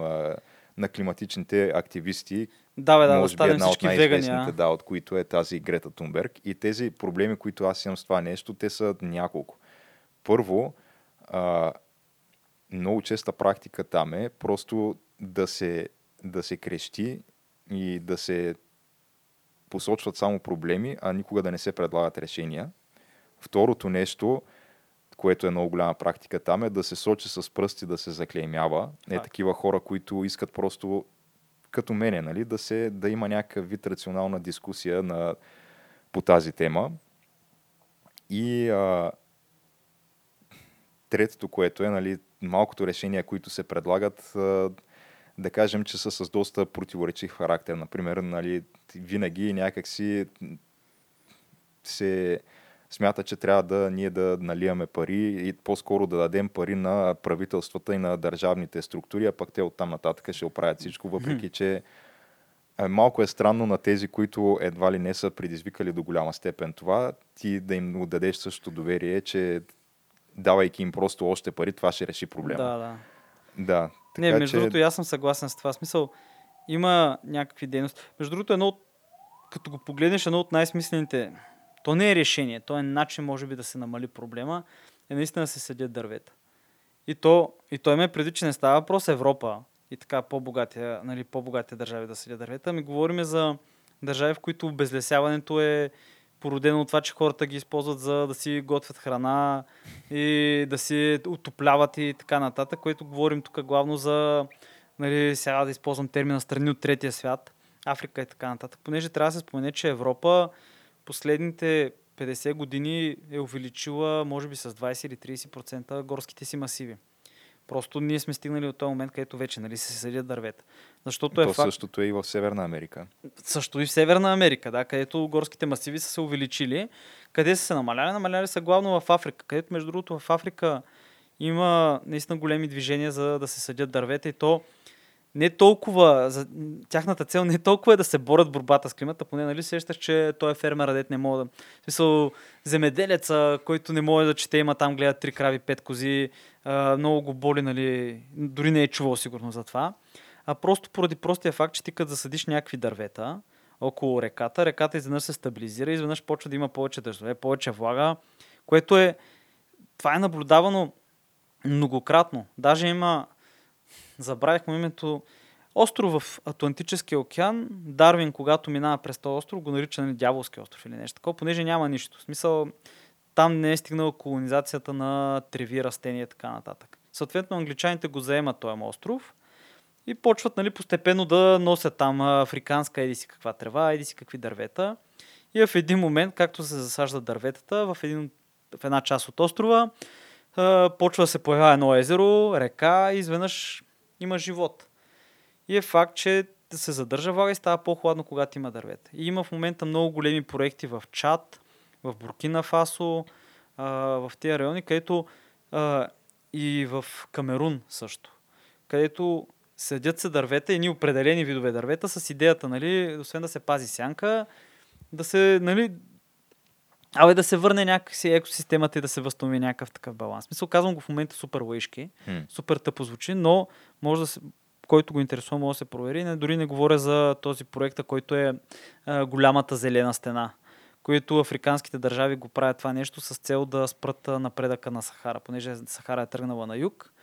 на климатичните активисти. Да, бе, да, може да би една от най-известните, да, от които е тази Грета Тунберг. И тези проблеми, които аз имам с това нещо, те са няколко. Първо, а, много честа практика там е просто да се, да се крещи и да се посочват само проблеми, а никога да не се предлагат решения. Второто нещо, което е много голяма практика там, е да се сочи с пръсти, да се заклеймява. Е, такива хора, които искат просто като мене, нали, да, се, да има някакъв вид рационална дискусия на, по тази тема. И а, третото, което е, нали, малкото решения, които се предлагат, а, да кажем, че са с доста противоречив характер. Например, нали, винаги някакси се... смята, че трябва да ние да наливаме пари и по-скоро да дадем пари на правителствата и на държавните структури, а пък те оттам нататък ще оправят всичко, въпреки че малко е странно на тези, които едва ли не са предизвикали до голяма степен това, ти да им отдадеш същото доверие, че давайки им просто още пари, това ще реши проблема. Да, да. Да, така, не, между другото, че... аз съм съгласен с това. Смисъл, има някакви дейности. Между другото, едно от... като го погледнеш, едно от най-смислените... То не е решение, то е начин, може би, да се намали проблема, е наистина да се седят дървета. И то, и то има преди, че не става въпрос Европа и така по-богатия, нали, по-богатия държави да седят дървета. Ми говорим за държави, в които обезлесяването е породено от това, че хората ги използват за да си готвят храна и да си отопляват и така нататък, което говорим тук главно за, нали, сега да използвам термина страни от третия свят, Африка и така нататък. Понеже трябва да се спомене, че Европа последните петдесет години е увеличила, може би, с двайсет или трийсет процента горските си масиви. Просто ние сме стигнали до този момент, където вече, нали, се седят дървета. Защото е То факт... същото е и в Северна Америка. Също и в Северна Америка, да, където горските масиви са се увеличили. Къде са се намаляли? Намаляли са главно в Африка, където, между другото, в Африка има наистина големи движения за да се седят дървета и то не толкова, за тяхната цел не толкова е да се борят борбата с климата, поне, нали, сещаш, че той е фермера, дет не мога да... В смисъл, земеделеца, който не може да чете, има там, гледа три крави, пет кози, а, много го боли, нали, дори не е чувал сигурно за това. А просто поради простия факт, че ти като засадиш някакви дървета около реката, реката изведнъж се стабилизира и изведнъж почва да има повече дъждове, повече влага, което е... Това е наблюдавано многократно. Даже има... Забравихме името. Остров в Атлантическия океан. Дарвин, когато минава през този остров, го нарича на Дяволски остров или нещо такова, понеже няма нищо. В смисъл, там не е стигнала колонизацията на треви, растения и така нататък. Съответно, англичаните го заемат този остров и почват, нали, постепенно да носят там африканска еди си каква трева, еди си какви дървета. И в един момент, както се засаждат дърветата, в, един, в една част от острова почва да се появява едно езеро, река и изведнъж има живот. И е факт, че се задържа влага и става по-хладно, когато има дървета. И има в момента много големи проекти в Чад, в Буркина Фасо, в тези райони, където и в Камерун също, където седят се дървета, едни определени видове дървета с идеята, нали, освен да се пази сянка, да се, нали, абе да се върне някакси екосистемата и да се възстанови някакъв такъв баланс. Мисля, казвам го в момента супер лаишки, hmm. супер тъпо звучи, но може да се, който го интересува, може да се провери. Не, дори не говоря за този проект, който е а, голямата зелена стена, които африканските държави го правят това нещо с цел да спрат напредъка на Сахара, понеже Сахара е тръгнала на юг,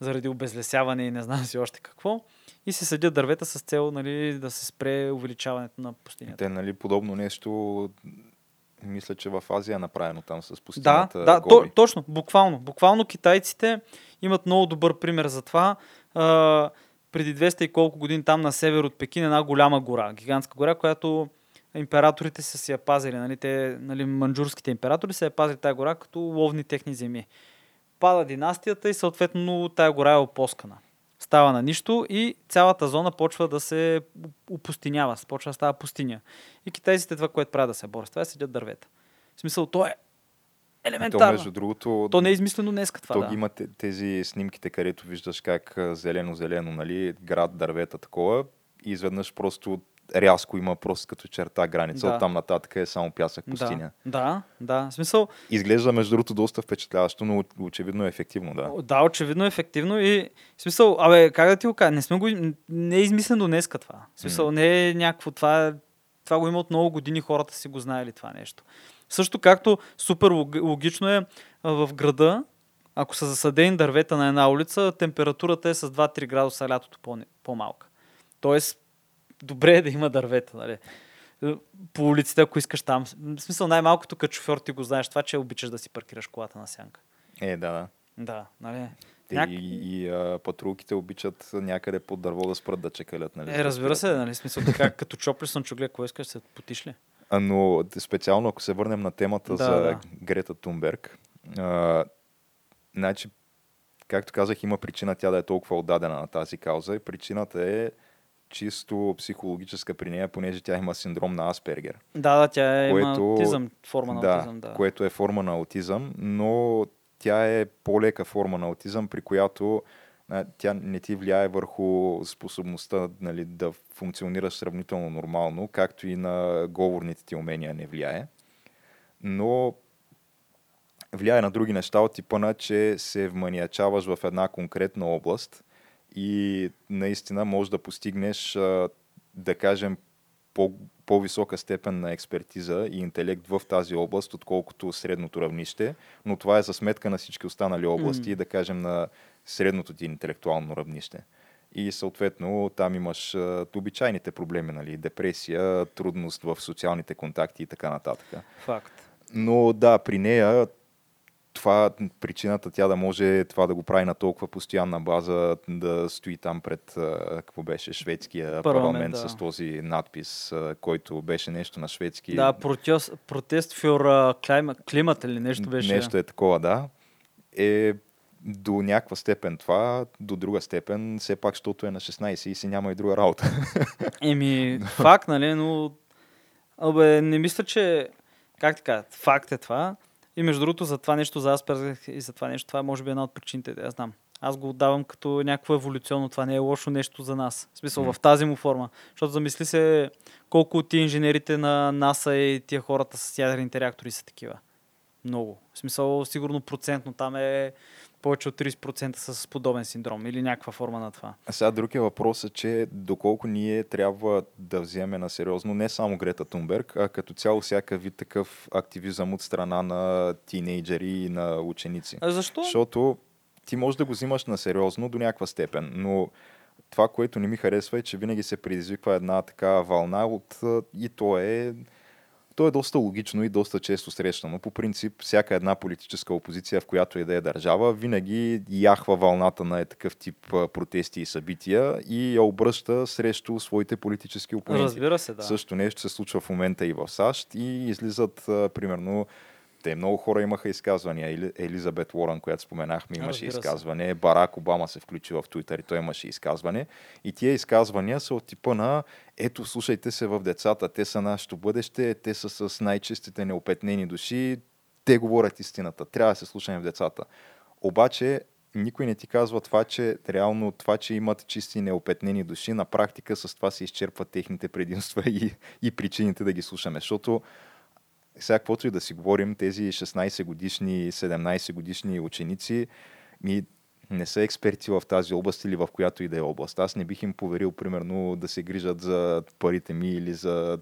заради обезлесяване и не знам си още какво. И се съдят дървета с цел, нали, да се спре увеличаването на пустинята. Те, нали, подобно нещо... Мисля, че в Азия е направено там с пустинята. Да, да, то, точно, буквално. Буквално китайците имат много добър пример за това. А, преди двеста и колко години там на север от Пекин една голяма гора, гигантска гора, която императорите са си я пазили. Нали, те, нали, манджурските императори са я пазили тая гора като ловни техни земи. Пада династията и съответно тая гора е опоскана. Става на нищо и цялата зона почва да се опустинява, почва да става пустиня. И китайците това, което правят да се борят, това е седят дървета. В смисъл, то е Елементарно. То, между другото, то не е измислено днеска това. То да. Има тези снимките, където виждаш как зелено-зелено, нали, град, дървета, такова. И изведнъж просто рязко има просто като черта граница. Да. Оттам нататък е само пясък, пустиня. Да, да, да. Смисъл... Изглежда, между другото, доста впечатляващо, но очевидно е ефективно, да. Да, очевидно е ефективно и в смисъл, абе, как да ти го кажа, не сме го... не е измислено днеска това. В смисъл, mm. не е някакво това... Това го има от много години, хората си го знаели това нещо. Също както супер логично е в града, ако са засадени дървета на една улица, температурата е с два-три градуса лятото по-малка. Тоест, добре е да има дървета, нали? По улиците, ако искаш там. В смисъл, най-малкото като шофьор ти го знаеш това, че обичаш да си паркираш колата на сянка. Е, да, да. Да, нали? Няк... И, и а, патрулките обичат някъде под дърво да спрат да чекалят, нали? Е, разбира се, нали? В смисъл, така, като чопли съм чугле, кое искаш, се потиш ли? Но специално, ако се върнем на темата да, за да. Грета Тунберг, а, значи, както казах, има причина тя да е толкова отдадена на тази кауза и причината е чисто психологическа при нея, понеже тя има синдром на Аспергер. Да, да, тя е, което, има аутизъм, форма на да, аутизъм. Да, което е форма на аутизъм, но тя е по-лека форма на аутизъм, при която тя не ти влияе върху способността, нали, да функционираш сравнително нормално, както и на говорните ти умения не влияе. Но влияе на други неща от типа на, че се вманиячаваш в една конкретна област и наистина можеш да постигнеш, да кажем, по- по-висока степен на експертиза и интелект в тази област, отколкото средното равнище, но това е за сметка на всички останали области, mm. да кажем на средното ти интелектуално равнище. И съответно там имаш а, обичайните проблеми, нали, депресия, трудност в социалните контакти и така нататък. Факт. Но да, при нея това, причината тя да може това да го прави на толкова постоянна база, да стои там пред, какво беше, шведския парламент, парламент да. С този надпис, който беше нещо на шведски. Да, протест, протест фюр климат или нещо беше. Нещо е такова, да. Е... До някаква степен това, до друга степен, все пак, защото е на шестнайсет и си няма и друга работа. Еми, факт, нали, но... Абе, не мисля, че... Как така, факт е това. И между другото, за това нещо, за Аспергер и за това нещо, това може би е една от причините, да я знам. Аз го отдавам като някакво еволюционно, това не е лошо нещо за нас. В смисъл, mm. в тази му форма. Защото замисли се колко от тия инженерите на НАСА и тия хората с ядрените реактори са такива. Много. В смисъл, сигурно процентно там е... повече от трийсет процента с подобен синдром или някаква форма на това. А сега другия въпрос е, че доколко ние трябва да вземем на сериозно не само Грета Тунберг, а като цяло всяка вид такъв активизъм от страна на тинейджери и на ученици. А защо? Защото ти можеш да го взимаш на сериозно до някаква степен, но това, което не ми харесва е, че винаги се предизвиква една така вълна от... и то е... То е доста логично и доста често срещано. По принцип, всяка една политическа опозиция, в която и да е държава, винаги яхва вълната на такъв тип протести и събития и я обръща срещу своите политически опоненти. Разбира се, да. Също нещо се случва в момента и в САЩ и излизат, примерно, те много хора имаха изказвания. Елизабет Уорън, която споменахме, имаше изказване. Барак Обама се включи в Twitter и той имаше изказване. И тия изказвания са от типа на ето, слушайте се в децата, те са нашето бъдеще, те са с най-чистите неопетнени души, те говорят истината, трябва да се слушаме в децата. Обаче никой не ти казва това, че реално това, че имат чисти неопетнени души, на практика с това се изчерпват техните предимства и, и причините да ги слушаме. Защото сега, каквото и да си говорим, тези шестнайсет годишни, седемнайсет годишни ученици ми не са експерти в тази област или в която и да е област. Аз не бих им поверил, примерно, да се грижат за парите ми или за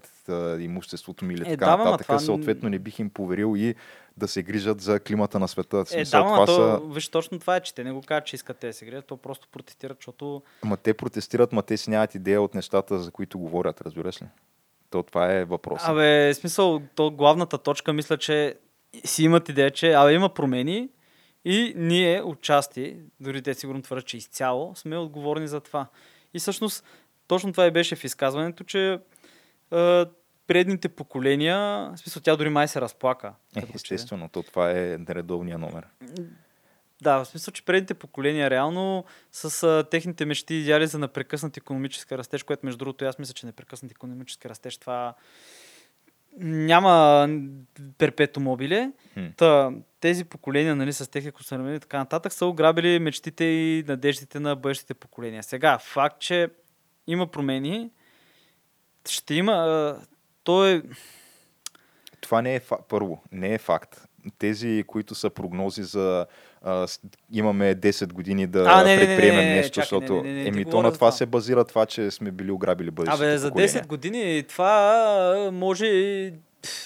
имуществото ми или е, така да, нататък. Това... Съответно, не бих им поверил и да се грижат за климата на света. Е, смисъл, да, това то, са... виж, точно това е, че те не го кажат, че искат те да се грижат, то просто протестират, защото... Ма те протестират, ма те си нямат идея от нещата, за които говорят, разбираш ли? То това е въпросът. Абе, смисъл, то главната точка, мисля, че си имат идея, че абе, има промени и ние отчасти, дори те сигурно твърдят, че изцяло сме отговорни за това. И всъщност, точно това и беше в изказването, че е, предните поколения, в смисъл, тя дори май се разплака. Е, естествено, то това е редовния номер. Да, в смисъл, че предните поколения реално с а, техните мечти идеали за непрекъснат икономически растеж, което между другото аз мисля, че непрекъснат икономически растеж това няма перпето мобиле. Hmm. Та, тези поколения, нали, с техния консерватизъм и така нататък, са ограбили мечтите и надеждите на бъдещите поколения. Сега, факт, че има промени, ще има... А, то е... Това не е факт. Първо, не е факт. Тези, които са прогнози за а, имаме десет години да а, не, предприемем не, не, не, нещо, чакай, защото не, не, не, еми то на това се базира това, че сме били ограбили бъдещето. Абе, за десет години това може,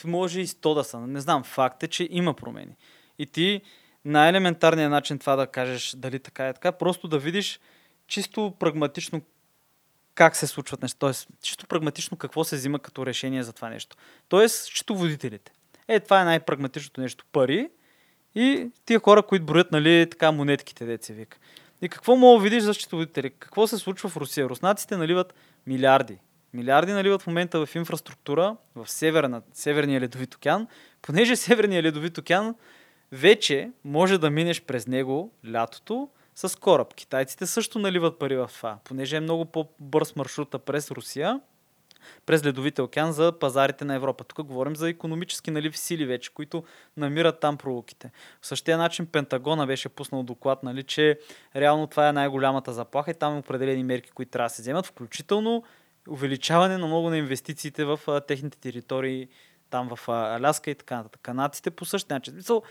може и сто да са. Не знам, факт е, че има промени. И ти на елементарния начин това да кажеш дали така е така, просто да видиш чисто прагматично как се случват неща. Тоест, чисто прагматично какво се взима като решение за това нещо. Тоест, счетоводителите. Е, това е най-прагматичното нещо. Пари и тия хора, които броят, нали, така монетките, деца вика. И какво мога да видиш за счетоводители? Какво се случва в Русия? Руснаците наливат милиарди. Милиарди наливат в момента в инфраструктура в северна, Северния ледовит океан, понеже Северния ледовит океан вече може да минеш през него лятото с кораб. Китайците също наливат пари в това, понеже е много по-бърз маршрута през Русия, през ледовите океан за пазарите на Европа. Тук говорим за икономически налив сили вече, които намират там пролуките. В същия начин Пентагона беше пуснал доклад, нали, че реално това е най-голямата заплаха и там определени мерки, които трябва да се вземат, включително увеличаване на много на инвестициите в а, техните територии там в а, Аляска и така нататък. Канадците по същия начин. Мисъл,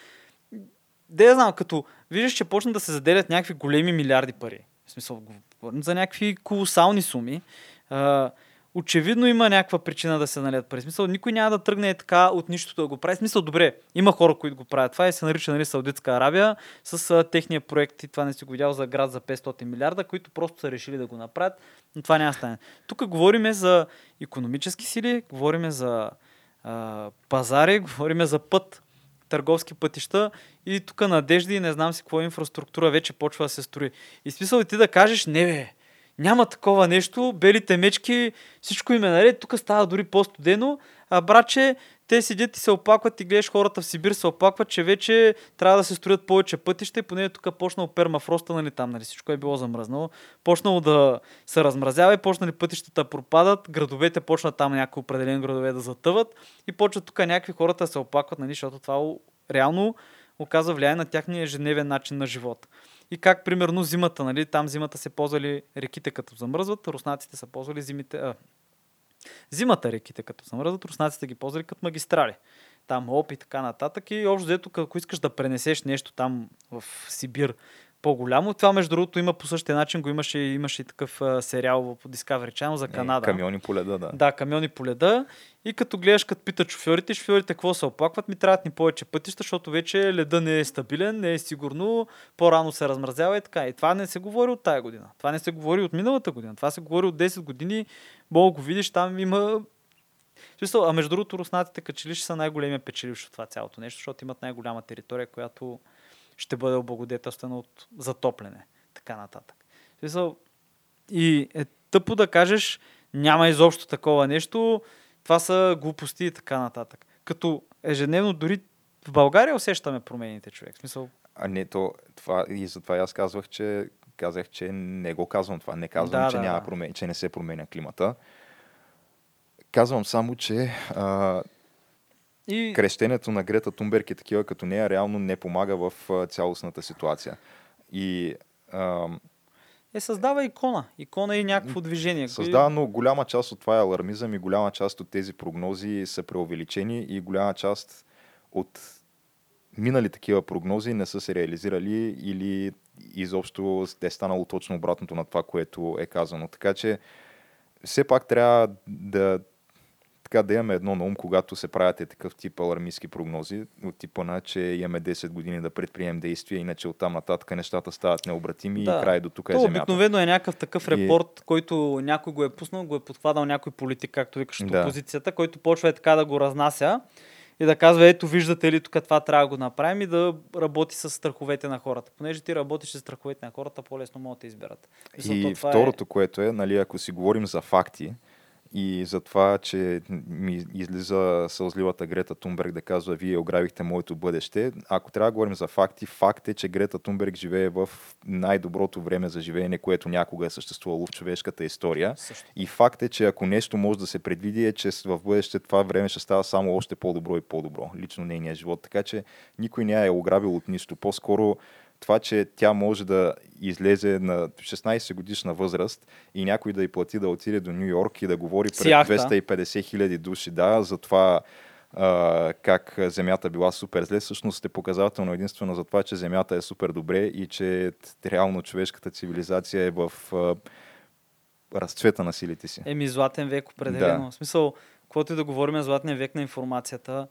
да я знам, като виждаш, че почнат да се заделят някакви големи милиарди пари. В смисъл, говорим за някакви колосални суми. А, очевидно има някаква причина да се налият пари. В смисъл, никой няма да тръгне така от нищото да го прави. В смисъл, добре, има хора, които го правят. Това и се нарича, нали, Саудитска Арабия с а, техния проект, и това не си го видял, за град за петстотин милиарда, които просто са решили да го направят, но това няма стане. Тук говорим за икономически сили, говорим за а, пазари, говорим за път, търговски пътища и тук надежди и не знам си каква инфраструктура вече почва да се строи. И смисъл ти да кажеш, не бе, няма такова нещо, белите мечки, всичко им е наред, тук става дори по-студено, а братче, те седят и се оплакват и гледаш хората в Сибир се оплакват, че вече трябва да се строят повече пътища и поне тук почнал пермафроста, нали, там, нали, всичко е било замръзнало, почнало да се размразява и почнали пътищата пропадат, градовете почнат там някакви определени градове да затъват и почват тук някакви хората да се оплакват, нали, защото това реално оказва влияние на тяхния ежедневен начин на живот. И как, примерно, зимата, нали, там зимата се ползвали реките като замръзват, руснаците са ползвали зимите... А, зимата реките като замръзват, руснаците ги ползвали като магистрали. Там ОП и така нататък. И общо дето, ако искаш да пренесеш нещо там в Сибир по-голямо, това, между другото, има по същия начин, го имаше, имаше и такъв а, сериал по Discovery Channel за Канада. И камиони по леда, да. Да, камиони по леда. И като гледаш, като питат шофьорите, шофьорите какво се оплакват, ми трябват ни повече пътища, защото вече леда не е стабилен, не е сигурно, по-рано се размразява и така. И това не се говори от тая година. Това не се говори от миналата година. Това се говори от десет години. Мога го видиш, там има... А между другото, руснаците качелища са най-големия печеливш от това цялото нещо, защото имат най-голяма територия, която ще бъде облагодетелствено от затопляне. Така нататък. И е тъпо да кажеш, няма изобщо такова нещо, това са глупости и така нататък. Като ежедневно дори в България усещаме промените, човек. В смисъл... А не, то, това, и затова аз казвах, че казах, че не го казвам това. Не казвам, да, че, да, няма промен... че не се променя климата. Казвам само, че а... И... крещенето на Грета Тунберг и такива като нея реално не помага в цялостната ситуация. И, ам... е, създава икона. Икона и някакво движение. Създава, но голяма част от това е алармизъм и голяма част от тези прогнози са преувеличени и голяма част от минали такива прогнози не са се реализирали или изобщо е станало точно обратното на това, което е казано. Така че все пак трябва да така да имаме едно на ум, когато се правят е такъв тип алармистски прогнози, от типа на, че имаме десет години да предприемем действия, иначе оттам нататък нещата стават необратими, да, и край до тук е земята. Обикновено е някакъв такъв репорт, и... който някой го е пуснал, го е подхванал някой политик, както викаш, от, да, опозицията, който почва е така да го разнася и да казва, ето виждате ли, тук това трябва да го направим, и да работи с страховете на хората. Понеже ти работиш с страховете на хората, по-лесно могат да изберат. И, и второто, е... което е, нали, ако си говорим за факти, и за това, че ми излиза сълзливата Грета Тунберг да казва: вие ограбихте моето бъдеще. Ако трябва да говорим за факти, факт е, че Грета Тунберг живее в най-доброто време за живеене, което някога е съществувало в човешката история. Също. И факт е, че ако нещо може да се предвиди, е, че в бъдеще това време ще става само още по-добро и по-добро. Лично нейния живот. Така че никой не е ограбил от нищо. По-скоро това, че тя може да излезе на шестнайсет годишна възраст и някой да й плати да отиде до Ню Йорк и да говори пред двеста и петдесет хиляди души, да, за това а, как Земята била супер зле, всъщност е показателно единствено за това, че Земята е супер добре и че реално човешката цивилизация е в а, разцвета на силите си. Еми, златен век определено. Да. В смисъл, каквото и да говорим, златен век на информацията.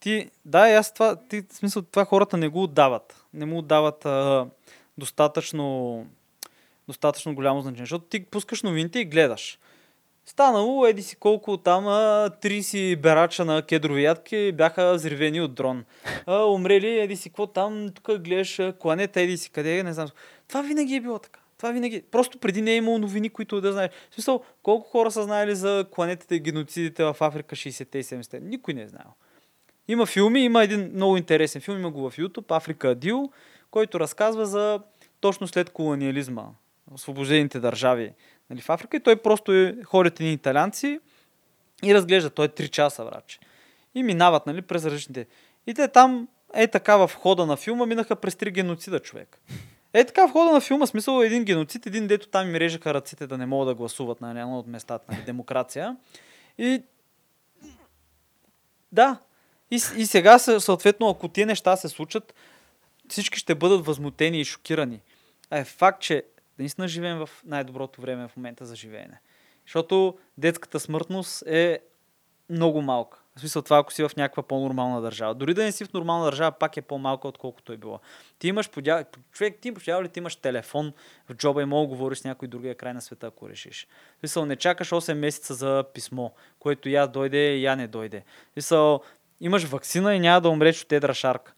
Ти, да, аз това, ти, в смисъл, това хората не го отдават. Не му отдават а, достатъчно, достатъчно голямо значение. Защото ти пускаш новините и гледаш. Станало, еди си колко там, трийсет берача на кедрови ядки бяха взривени от дрон. А, умрели, еди си какво там, тук гледаш кланета, еди си къде, не знам. Това винаги е било така. Това винаги. Просто преди не е имало новини, които да знаеш. В смисъл, колко хора са знаели за кланетите и геноцидите в Африка шейсетте и седемдесетте? Никой не е знаел. Има филми, има един много интересен филм, има го в YouTube, Африка Адил, който разказва за точно след колониализма, освобождените държави, нали, в Африка, и той просто е, ходят едни италианци и разглежда, той е три часа, враче. И минават, нали, през различните. И те там, е така в хода на филма, минаха през три геноцида, човек. Е така в хода на филма, смисъл е един геноцид, един дето там им режеха ръците да не могат да гласуват на едно от местата, нали, демокрация. И да, И, и сега, съответно, ако тия неща се случат, всички ще бъдат възмутени и шокирани. А е факт, че наистина живеем в най-доброто време в момента за живеене. Защото детската смъртност е много малка. В смисъл това, ако си в някаква по-нормална държава. Дори да не си в нормална държава, пак е по-малка, отколкото е била. Ти имаш подява... Човек, ти подява ли ти имаш телефон в джоба и мога да говориш с някой другия край на света, ако решиш. В смисъл, не чакаш осем месеца за писмо, което я дойде, я не дойде. В смисъл, имаш ваксина и няма да умреш от едра шарка.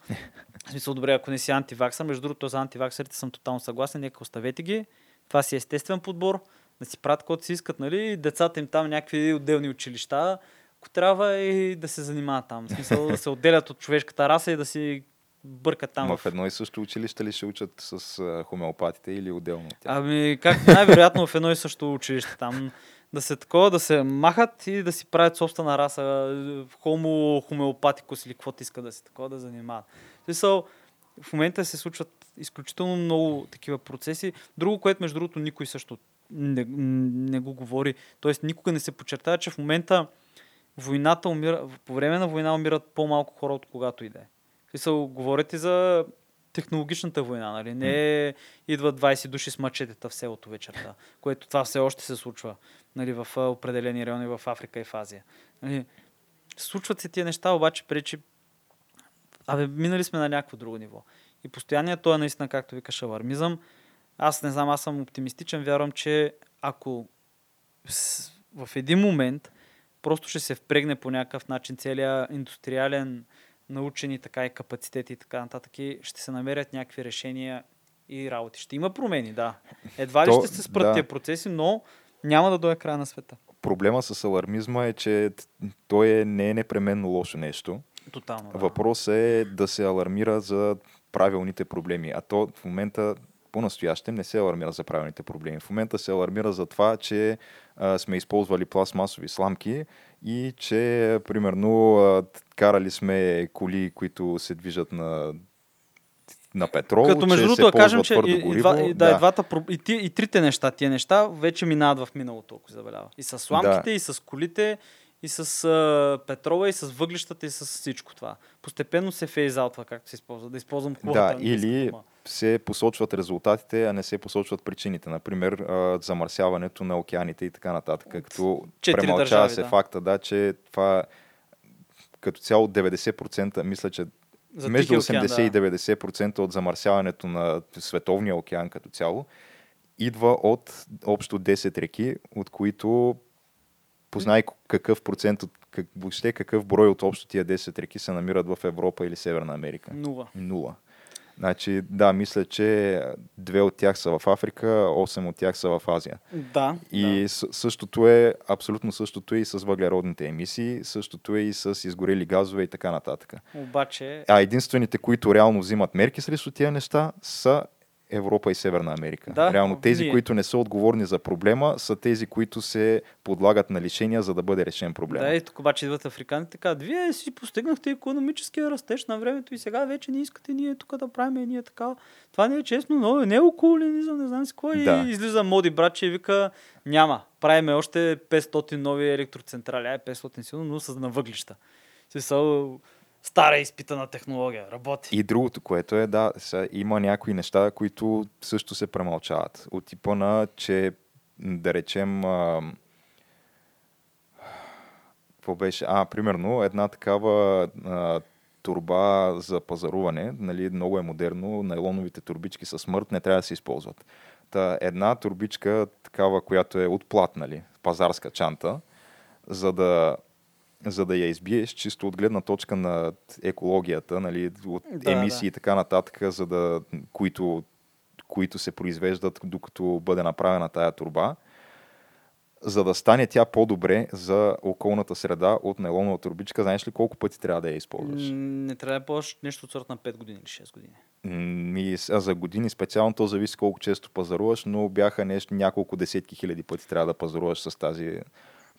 В смисъл, добре, ако не си антиваксър, между другото за антиваксърите съм тотално съгласен, нека оставете ги. Това си е естествен подбор, да си правят каквото си искат, нали? Децата им там някакви отделни училища, ако трябва и да се занимават там. В смисъл, да се отделят от човешката раса и да си бъркат там. Ма в едно и също училище ли ще учат с хомеопатите или отделно? Ами, как най-вероятно в едно и също училище там. Да се такова, да се махат и да си правят собствена раса, хомо, хомеопатикус или каквото иска да се такова, да занимават. В момента се случват изключително много такива процеси. Друго, което между другото никой също не, не го говори. Тоест никога не се подчертава, че в момента войната умира, по време на война умират по-малко хора от когато иде. В говорите за технологичната война, нали? Не идват двайсет души с мачетета в селото вечерта, което това все още се случва, нали, в определени райони в Африка и в Азия. Нали, случват се тия неща, обаче пречи абе, минали сме на някакво друго ниво. И постоянният той е наистина, както викаш, алармизъм. Аз не знам, аз съм оптимистичен, вярвам, че ако в един момент просто ще се впрегне по някакъв начин целият индустриален научени така и капацитети и така нататък, и ще се намерят някакви решения и работи. Ще има промени, да. Едва ли То, ще се спрат да. Тия процеси, но няма да дойде края на света. Проблема с алармизма е, че той е, не е непременно лошо нещо. Тотално, да. Въпросът е да се алармира за правилните проблеми. А то в момента по-настоящем не се алармира за правилните проблеми. В момента се алармира за това, че а, сме използвали пластмасови сламки и че, а, примерно, а, карали сме коли, които се движат на, на петрол, като между че се ползват твърдо и, гориво. И, два, и, да, да. И, двата, и, ти, и трите неща, тия неща, вече минават в миналото, ако забелява. И с сламките, да. И с колите, и с а, петрола, и с въглищата, и с всичко това. Постепенно се фейзаутва, както се използва. Да използвам хубавата. Да, или се посочват резултатите, а не се посочват причините. Например, замърсяването на океаните и така нататък. Като премълчава се да. Факта, да, че това като цяло деветдесет процента, мисля, че за между осемдесет океан, да. И деветдесет процента от замърсяването на световния океан като цяло идва от общо десет реки, от които познай какъв процент от как, въобще какъв брой от общо тия десет реки се намират в Европа или Северна Америка. Нула. Нула. Значи, да, мисля, че две от тях са в Африка, осем от тях са в Азия. Да. И да. Същото е, абсолютно същото е и с въглеродните емисии, същото е и с изгорели газове и така нататък. Обаче... А единствените, които реално взимат мерки срещу тия неща, са Европа и Северна Америка. Да, реално тези, вие. които не са отговорни за проблема, са тези, които се подлагат на лишения, за да бъде решен проблема. Да, и тук обаче идват африканите, така, вие си постигнахте икономическия растеж на времето и сега вече не искате ние тук да правим, ние така. Това не е честно, но не е околинизъм, не знам си кой. Да. И излиза Моди братче и вика, няма, правиме още петстотин нови електроцентрали, ай петстотин силно, но с навъглища. Съсъл... Стара изпитана технология, работи. И другото, което е, да, има някои неща, които също се премълчават. От типа на, че да речем а... какво беше? А, примерно, една такава а, турба за пазаруване, нали, много е модерно, найлоновите турбички със смърт не трябва да се използват. Та една турбичка, такава, която е отплат, нали, пазарска чанта, за да за да я избиеш, чисто от гледна точка на екологията, нали, от да, емисии и да. така нататък, за да, които, които се произвеждат, докато бъде направена тая турба, за да стане тя по-добре за околната среда от нейлонова турбичка. Знаеш ли колко пъти трябва да я използваш? Не трябва да ползваш нещо от сорта на пет години или шест години. И, а за години специално, то зависи колко често пазаруваш, но бяха нещо, няколко десетки хиляди пъти трябва да пазаруваш с тази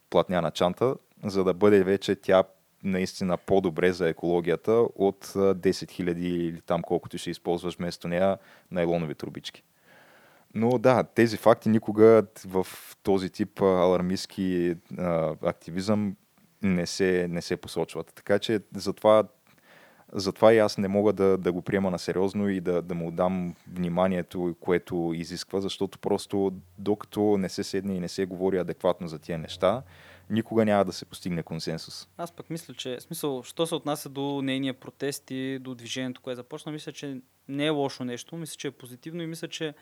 платняна чанта, за да бъде вече тя наистина по-добре за екологията от десет хиляди или там колкото ще използваш вместо нея найлонови турбички. Но да, тези факти никога в този тип алармистски а, активизъм не се, не се посочват. Така че затова, затова и аз не мога да, да го приема на сериозно и да, да му дам вниманието, което изисква, защото просто докато не се седне и не се говори адекватно за тия неща, никога няма да се постигне консенсус. Аз пък мисля, че смисъл, що се отнася до нейния протест и до движението, което започна, мисля, че не е лошо нещо, мисля, че е позитивно и мисля, че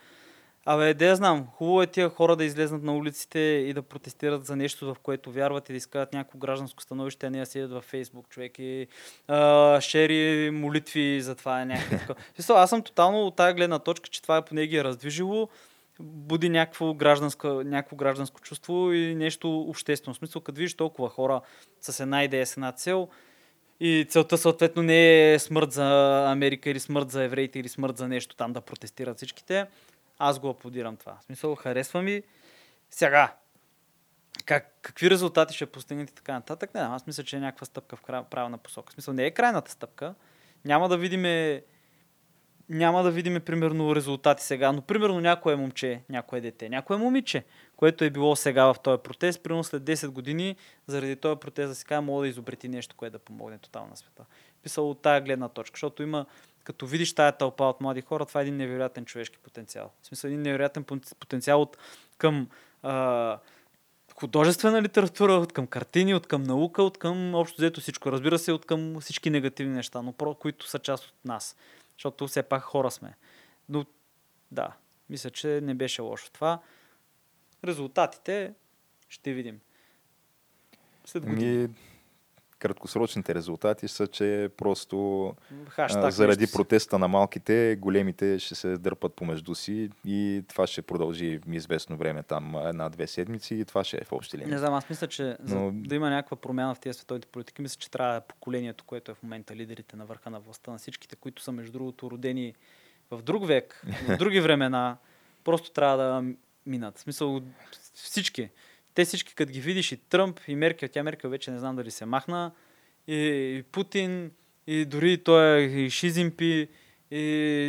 абе, да я знам, хубаво е тия хора да излезнат на улиците и да протестират за нещо, в което вярват и да изкарат някакво гражданско становище, а не да седят във Фейсбук, човек, и а, шери молитви за това е някакво. Аз съм тотално от тази гледна точка, че това поне ги е раздвижило, буди някакво гражданско, някакво гражданско чувство и нещо обществено. В смисъл, като видиш толкова хора с една идея, с една цел и целта съответно не е смърт за Америка или смърт за евреите или смърт за нещо там да протестират всичките, аз го аплодирам това. В смисъл, харесва ми. Сега, как, какви резултати ще постигнете така нататък? Не, аз мисля, че е някаква стъпка в край, правилна посока. В смисъл, не е крайната стъпка. Няма да видиме Няма да видим, примерно, резултати сега, но, примерно, някое момче, някое дете, някое момиче, което е било сега в този протест, примерно след десет години, заради този протест да си кажа, мога да изобрети нещо, което да помогне тотално на света. Писал от тая гледна точка, защото има, като видиш тая тълпа от млади хора, това е един невероятен човешки потенциал. В смисъл, един невероятен потенциал от към а, художествена литература, от към картини, от към наука, от към общо взето всичко. Разбира се, от към всички негативни неща, но про, които са част от нас. Защото все пак хора сме. Но да, мисля, че не беше лошо това. Резултатите ще видим. След години. Краткосрочните резултати са, че просто Хаштаг, заради протеста на малките, големите ще се дърпат помежду си и това ще продължи известно време, там една-две седмици, и това ще е в общи линии. Не знам, аз мисля, че Но... да има някаква промяна в тези световите политики, мисля, че трябва поколението, което е в момента лидерите на върха на властта, на всичките, които са между другото родени в друг век, в други времена, просто трябва да минат. В смисъл, всички. Те всички, като ги видиш, и Тръмп, и Меркел, тя Меркел вече не знам дали се махна, и, и Путин, и дори той и Шизимпи, и,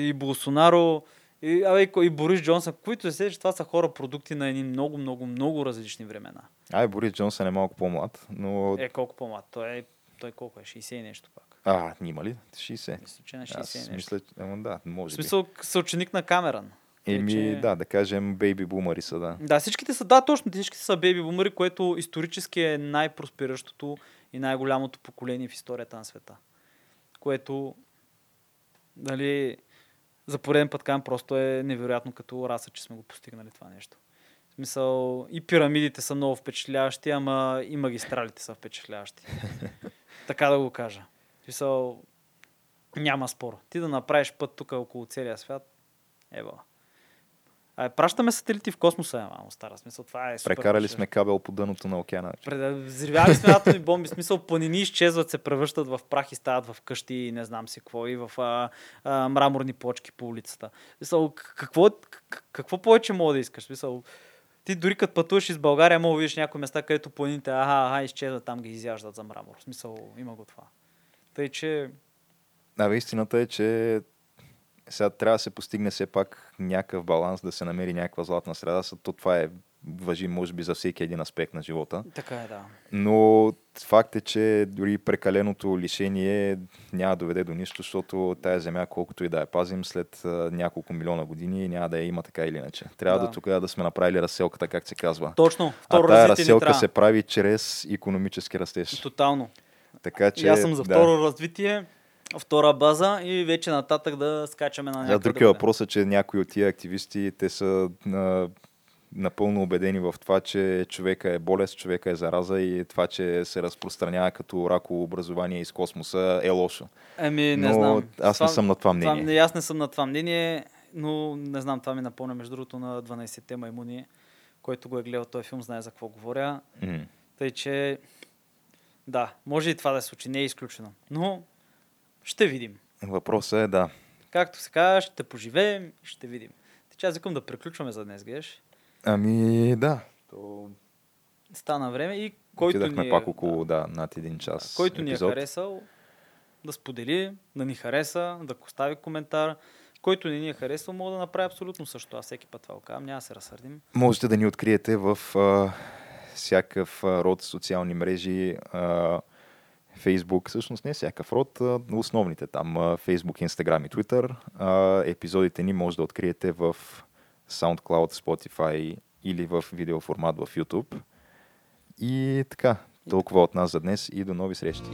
и Болсонаро, и, абе, и Борис Джонсън, които се седят, това са хора продукти на едни много, много, много различни времена. Ай, Борис Джонсън е малко по-млад, но... Е, колко по-млад? Той, е, той колко е? шейсет и нещо пак. А, нима ли? шейсет. Мисля, че на шейсет Аз нещо. Мисля, да, може би. В смисъл, съученик на Камеран. Еми, че... да, да кажем, бейби бумъри са, да. Да, всичките са, да, точно, всички са бейби бумъри, което исторически е най-проспериращото и най-голямото поколение в историята на света. Което, дали, за пореден път кам, просто е невероятно като раса, че сме го постигнали това нещо. В смисъл, и пирамидите са много впечатляващи, ама и магистралите са впечатляващи. Така да го кажа. В смисъл, няма спор. Ти да направиш път тук около целия свят, еба. А, пращаме сателити в космоса, мамо, стара смисъл. Това е супер. Прекарали сме кабел по дъното на океана. Взривяли сме атомни бомби, смисъл планини изчезват, се превръщат в прах и стават в къщи и не знам си какво, и в а, а, мраморни плочки по улицата. Смисъл, какво, какво повече мога да искаш? Смисъл, ти дори като пътуваш из България, мога да видиш някои места, където планините аха, аха, изчезват, там ги изяждат за мрамор. В смисъл, има го това. Тъй, че... А, истината е, че сега трябва да се постигне все пак някакъв баланс, да се намери някаква златна среда. То това е, важи може би за всеки един аспект на живота. Така е, да. Но факт е, че дори прекаленото лишение няма да доведе до нищо, защото тая земя, колкото и да я пазим, след няколко милиона години няма да я има така или иначе. Трябва да. до тогава да сме направили разселката, как се казва. Точно. Второ, а тая разселка се прави чрез икономически растеж. Тотално. Така, че, и аз съм за второ да. развитие. Втора база и вече нататък да скачаме на някакъв. А друг е въпросът, че някои от тия активисти, те са а, напълно убедени в това, че човека е болест, човека е зараза и това, че се разпространява като раково образование из космоса е лошо. Еми, не но знам. Аз това, не съм на това мнение. Това, аз не съм на това мнение, но не знам, това ми напомня между другото на дванайсетте маймуни, който го е гледал този филм, знае за какво говоря. Mm. Тъй, че да, може и това да се случи, не е изключено. Но ще видим. Въпросът е, да. Както се казва, ще поживеем и ще видим. Тъй, аз викам да приключваме за днес, гледаш? Ами, да. То... Стана време и който Отидахме ни е... пак около, да, над един час. Който епизод. Ни е харесал, да сподели, да ни хареса, да остави коментар. Който не ни е харесал, мога да направи абсолютно също. Аз всеки път това казвам, няма да се разсърдим. Можете да ни откриете в а, всякакъв род социални мрежи, а, Facebook, всъщност не всякакъв род, основните там, Facebook, Instagram и Twitter. Епизодите ни може да откриете в SoundCloud, Spotify или в видеоформат в YouTube. И така, толкова от нас за днес и до нови срещи.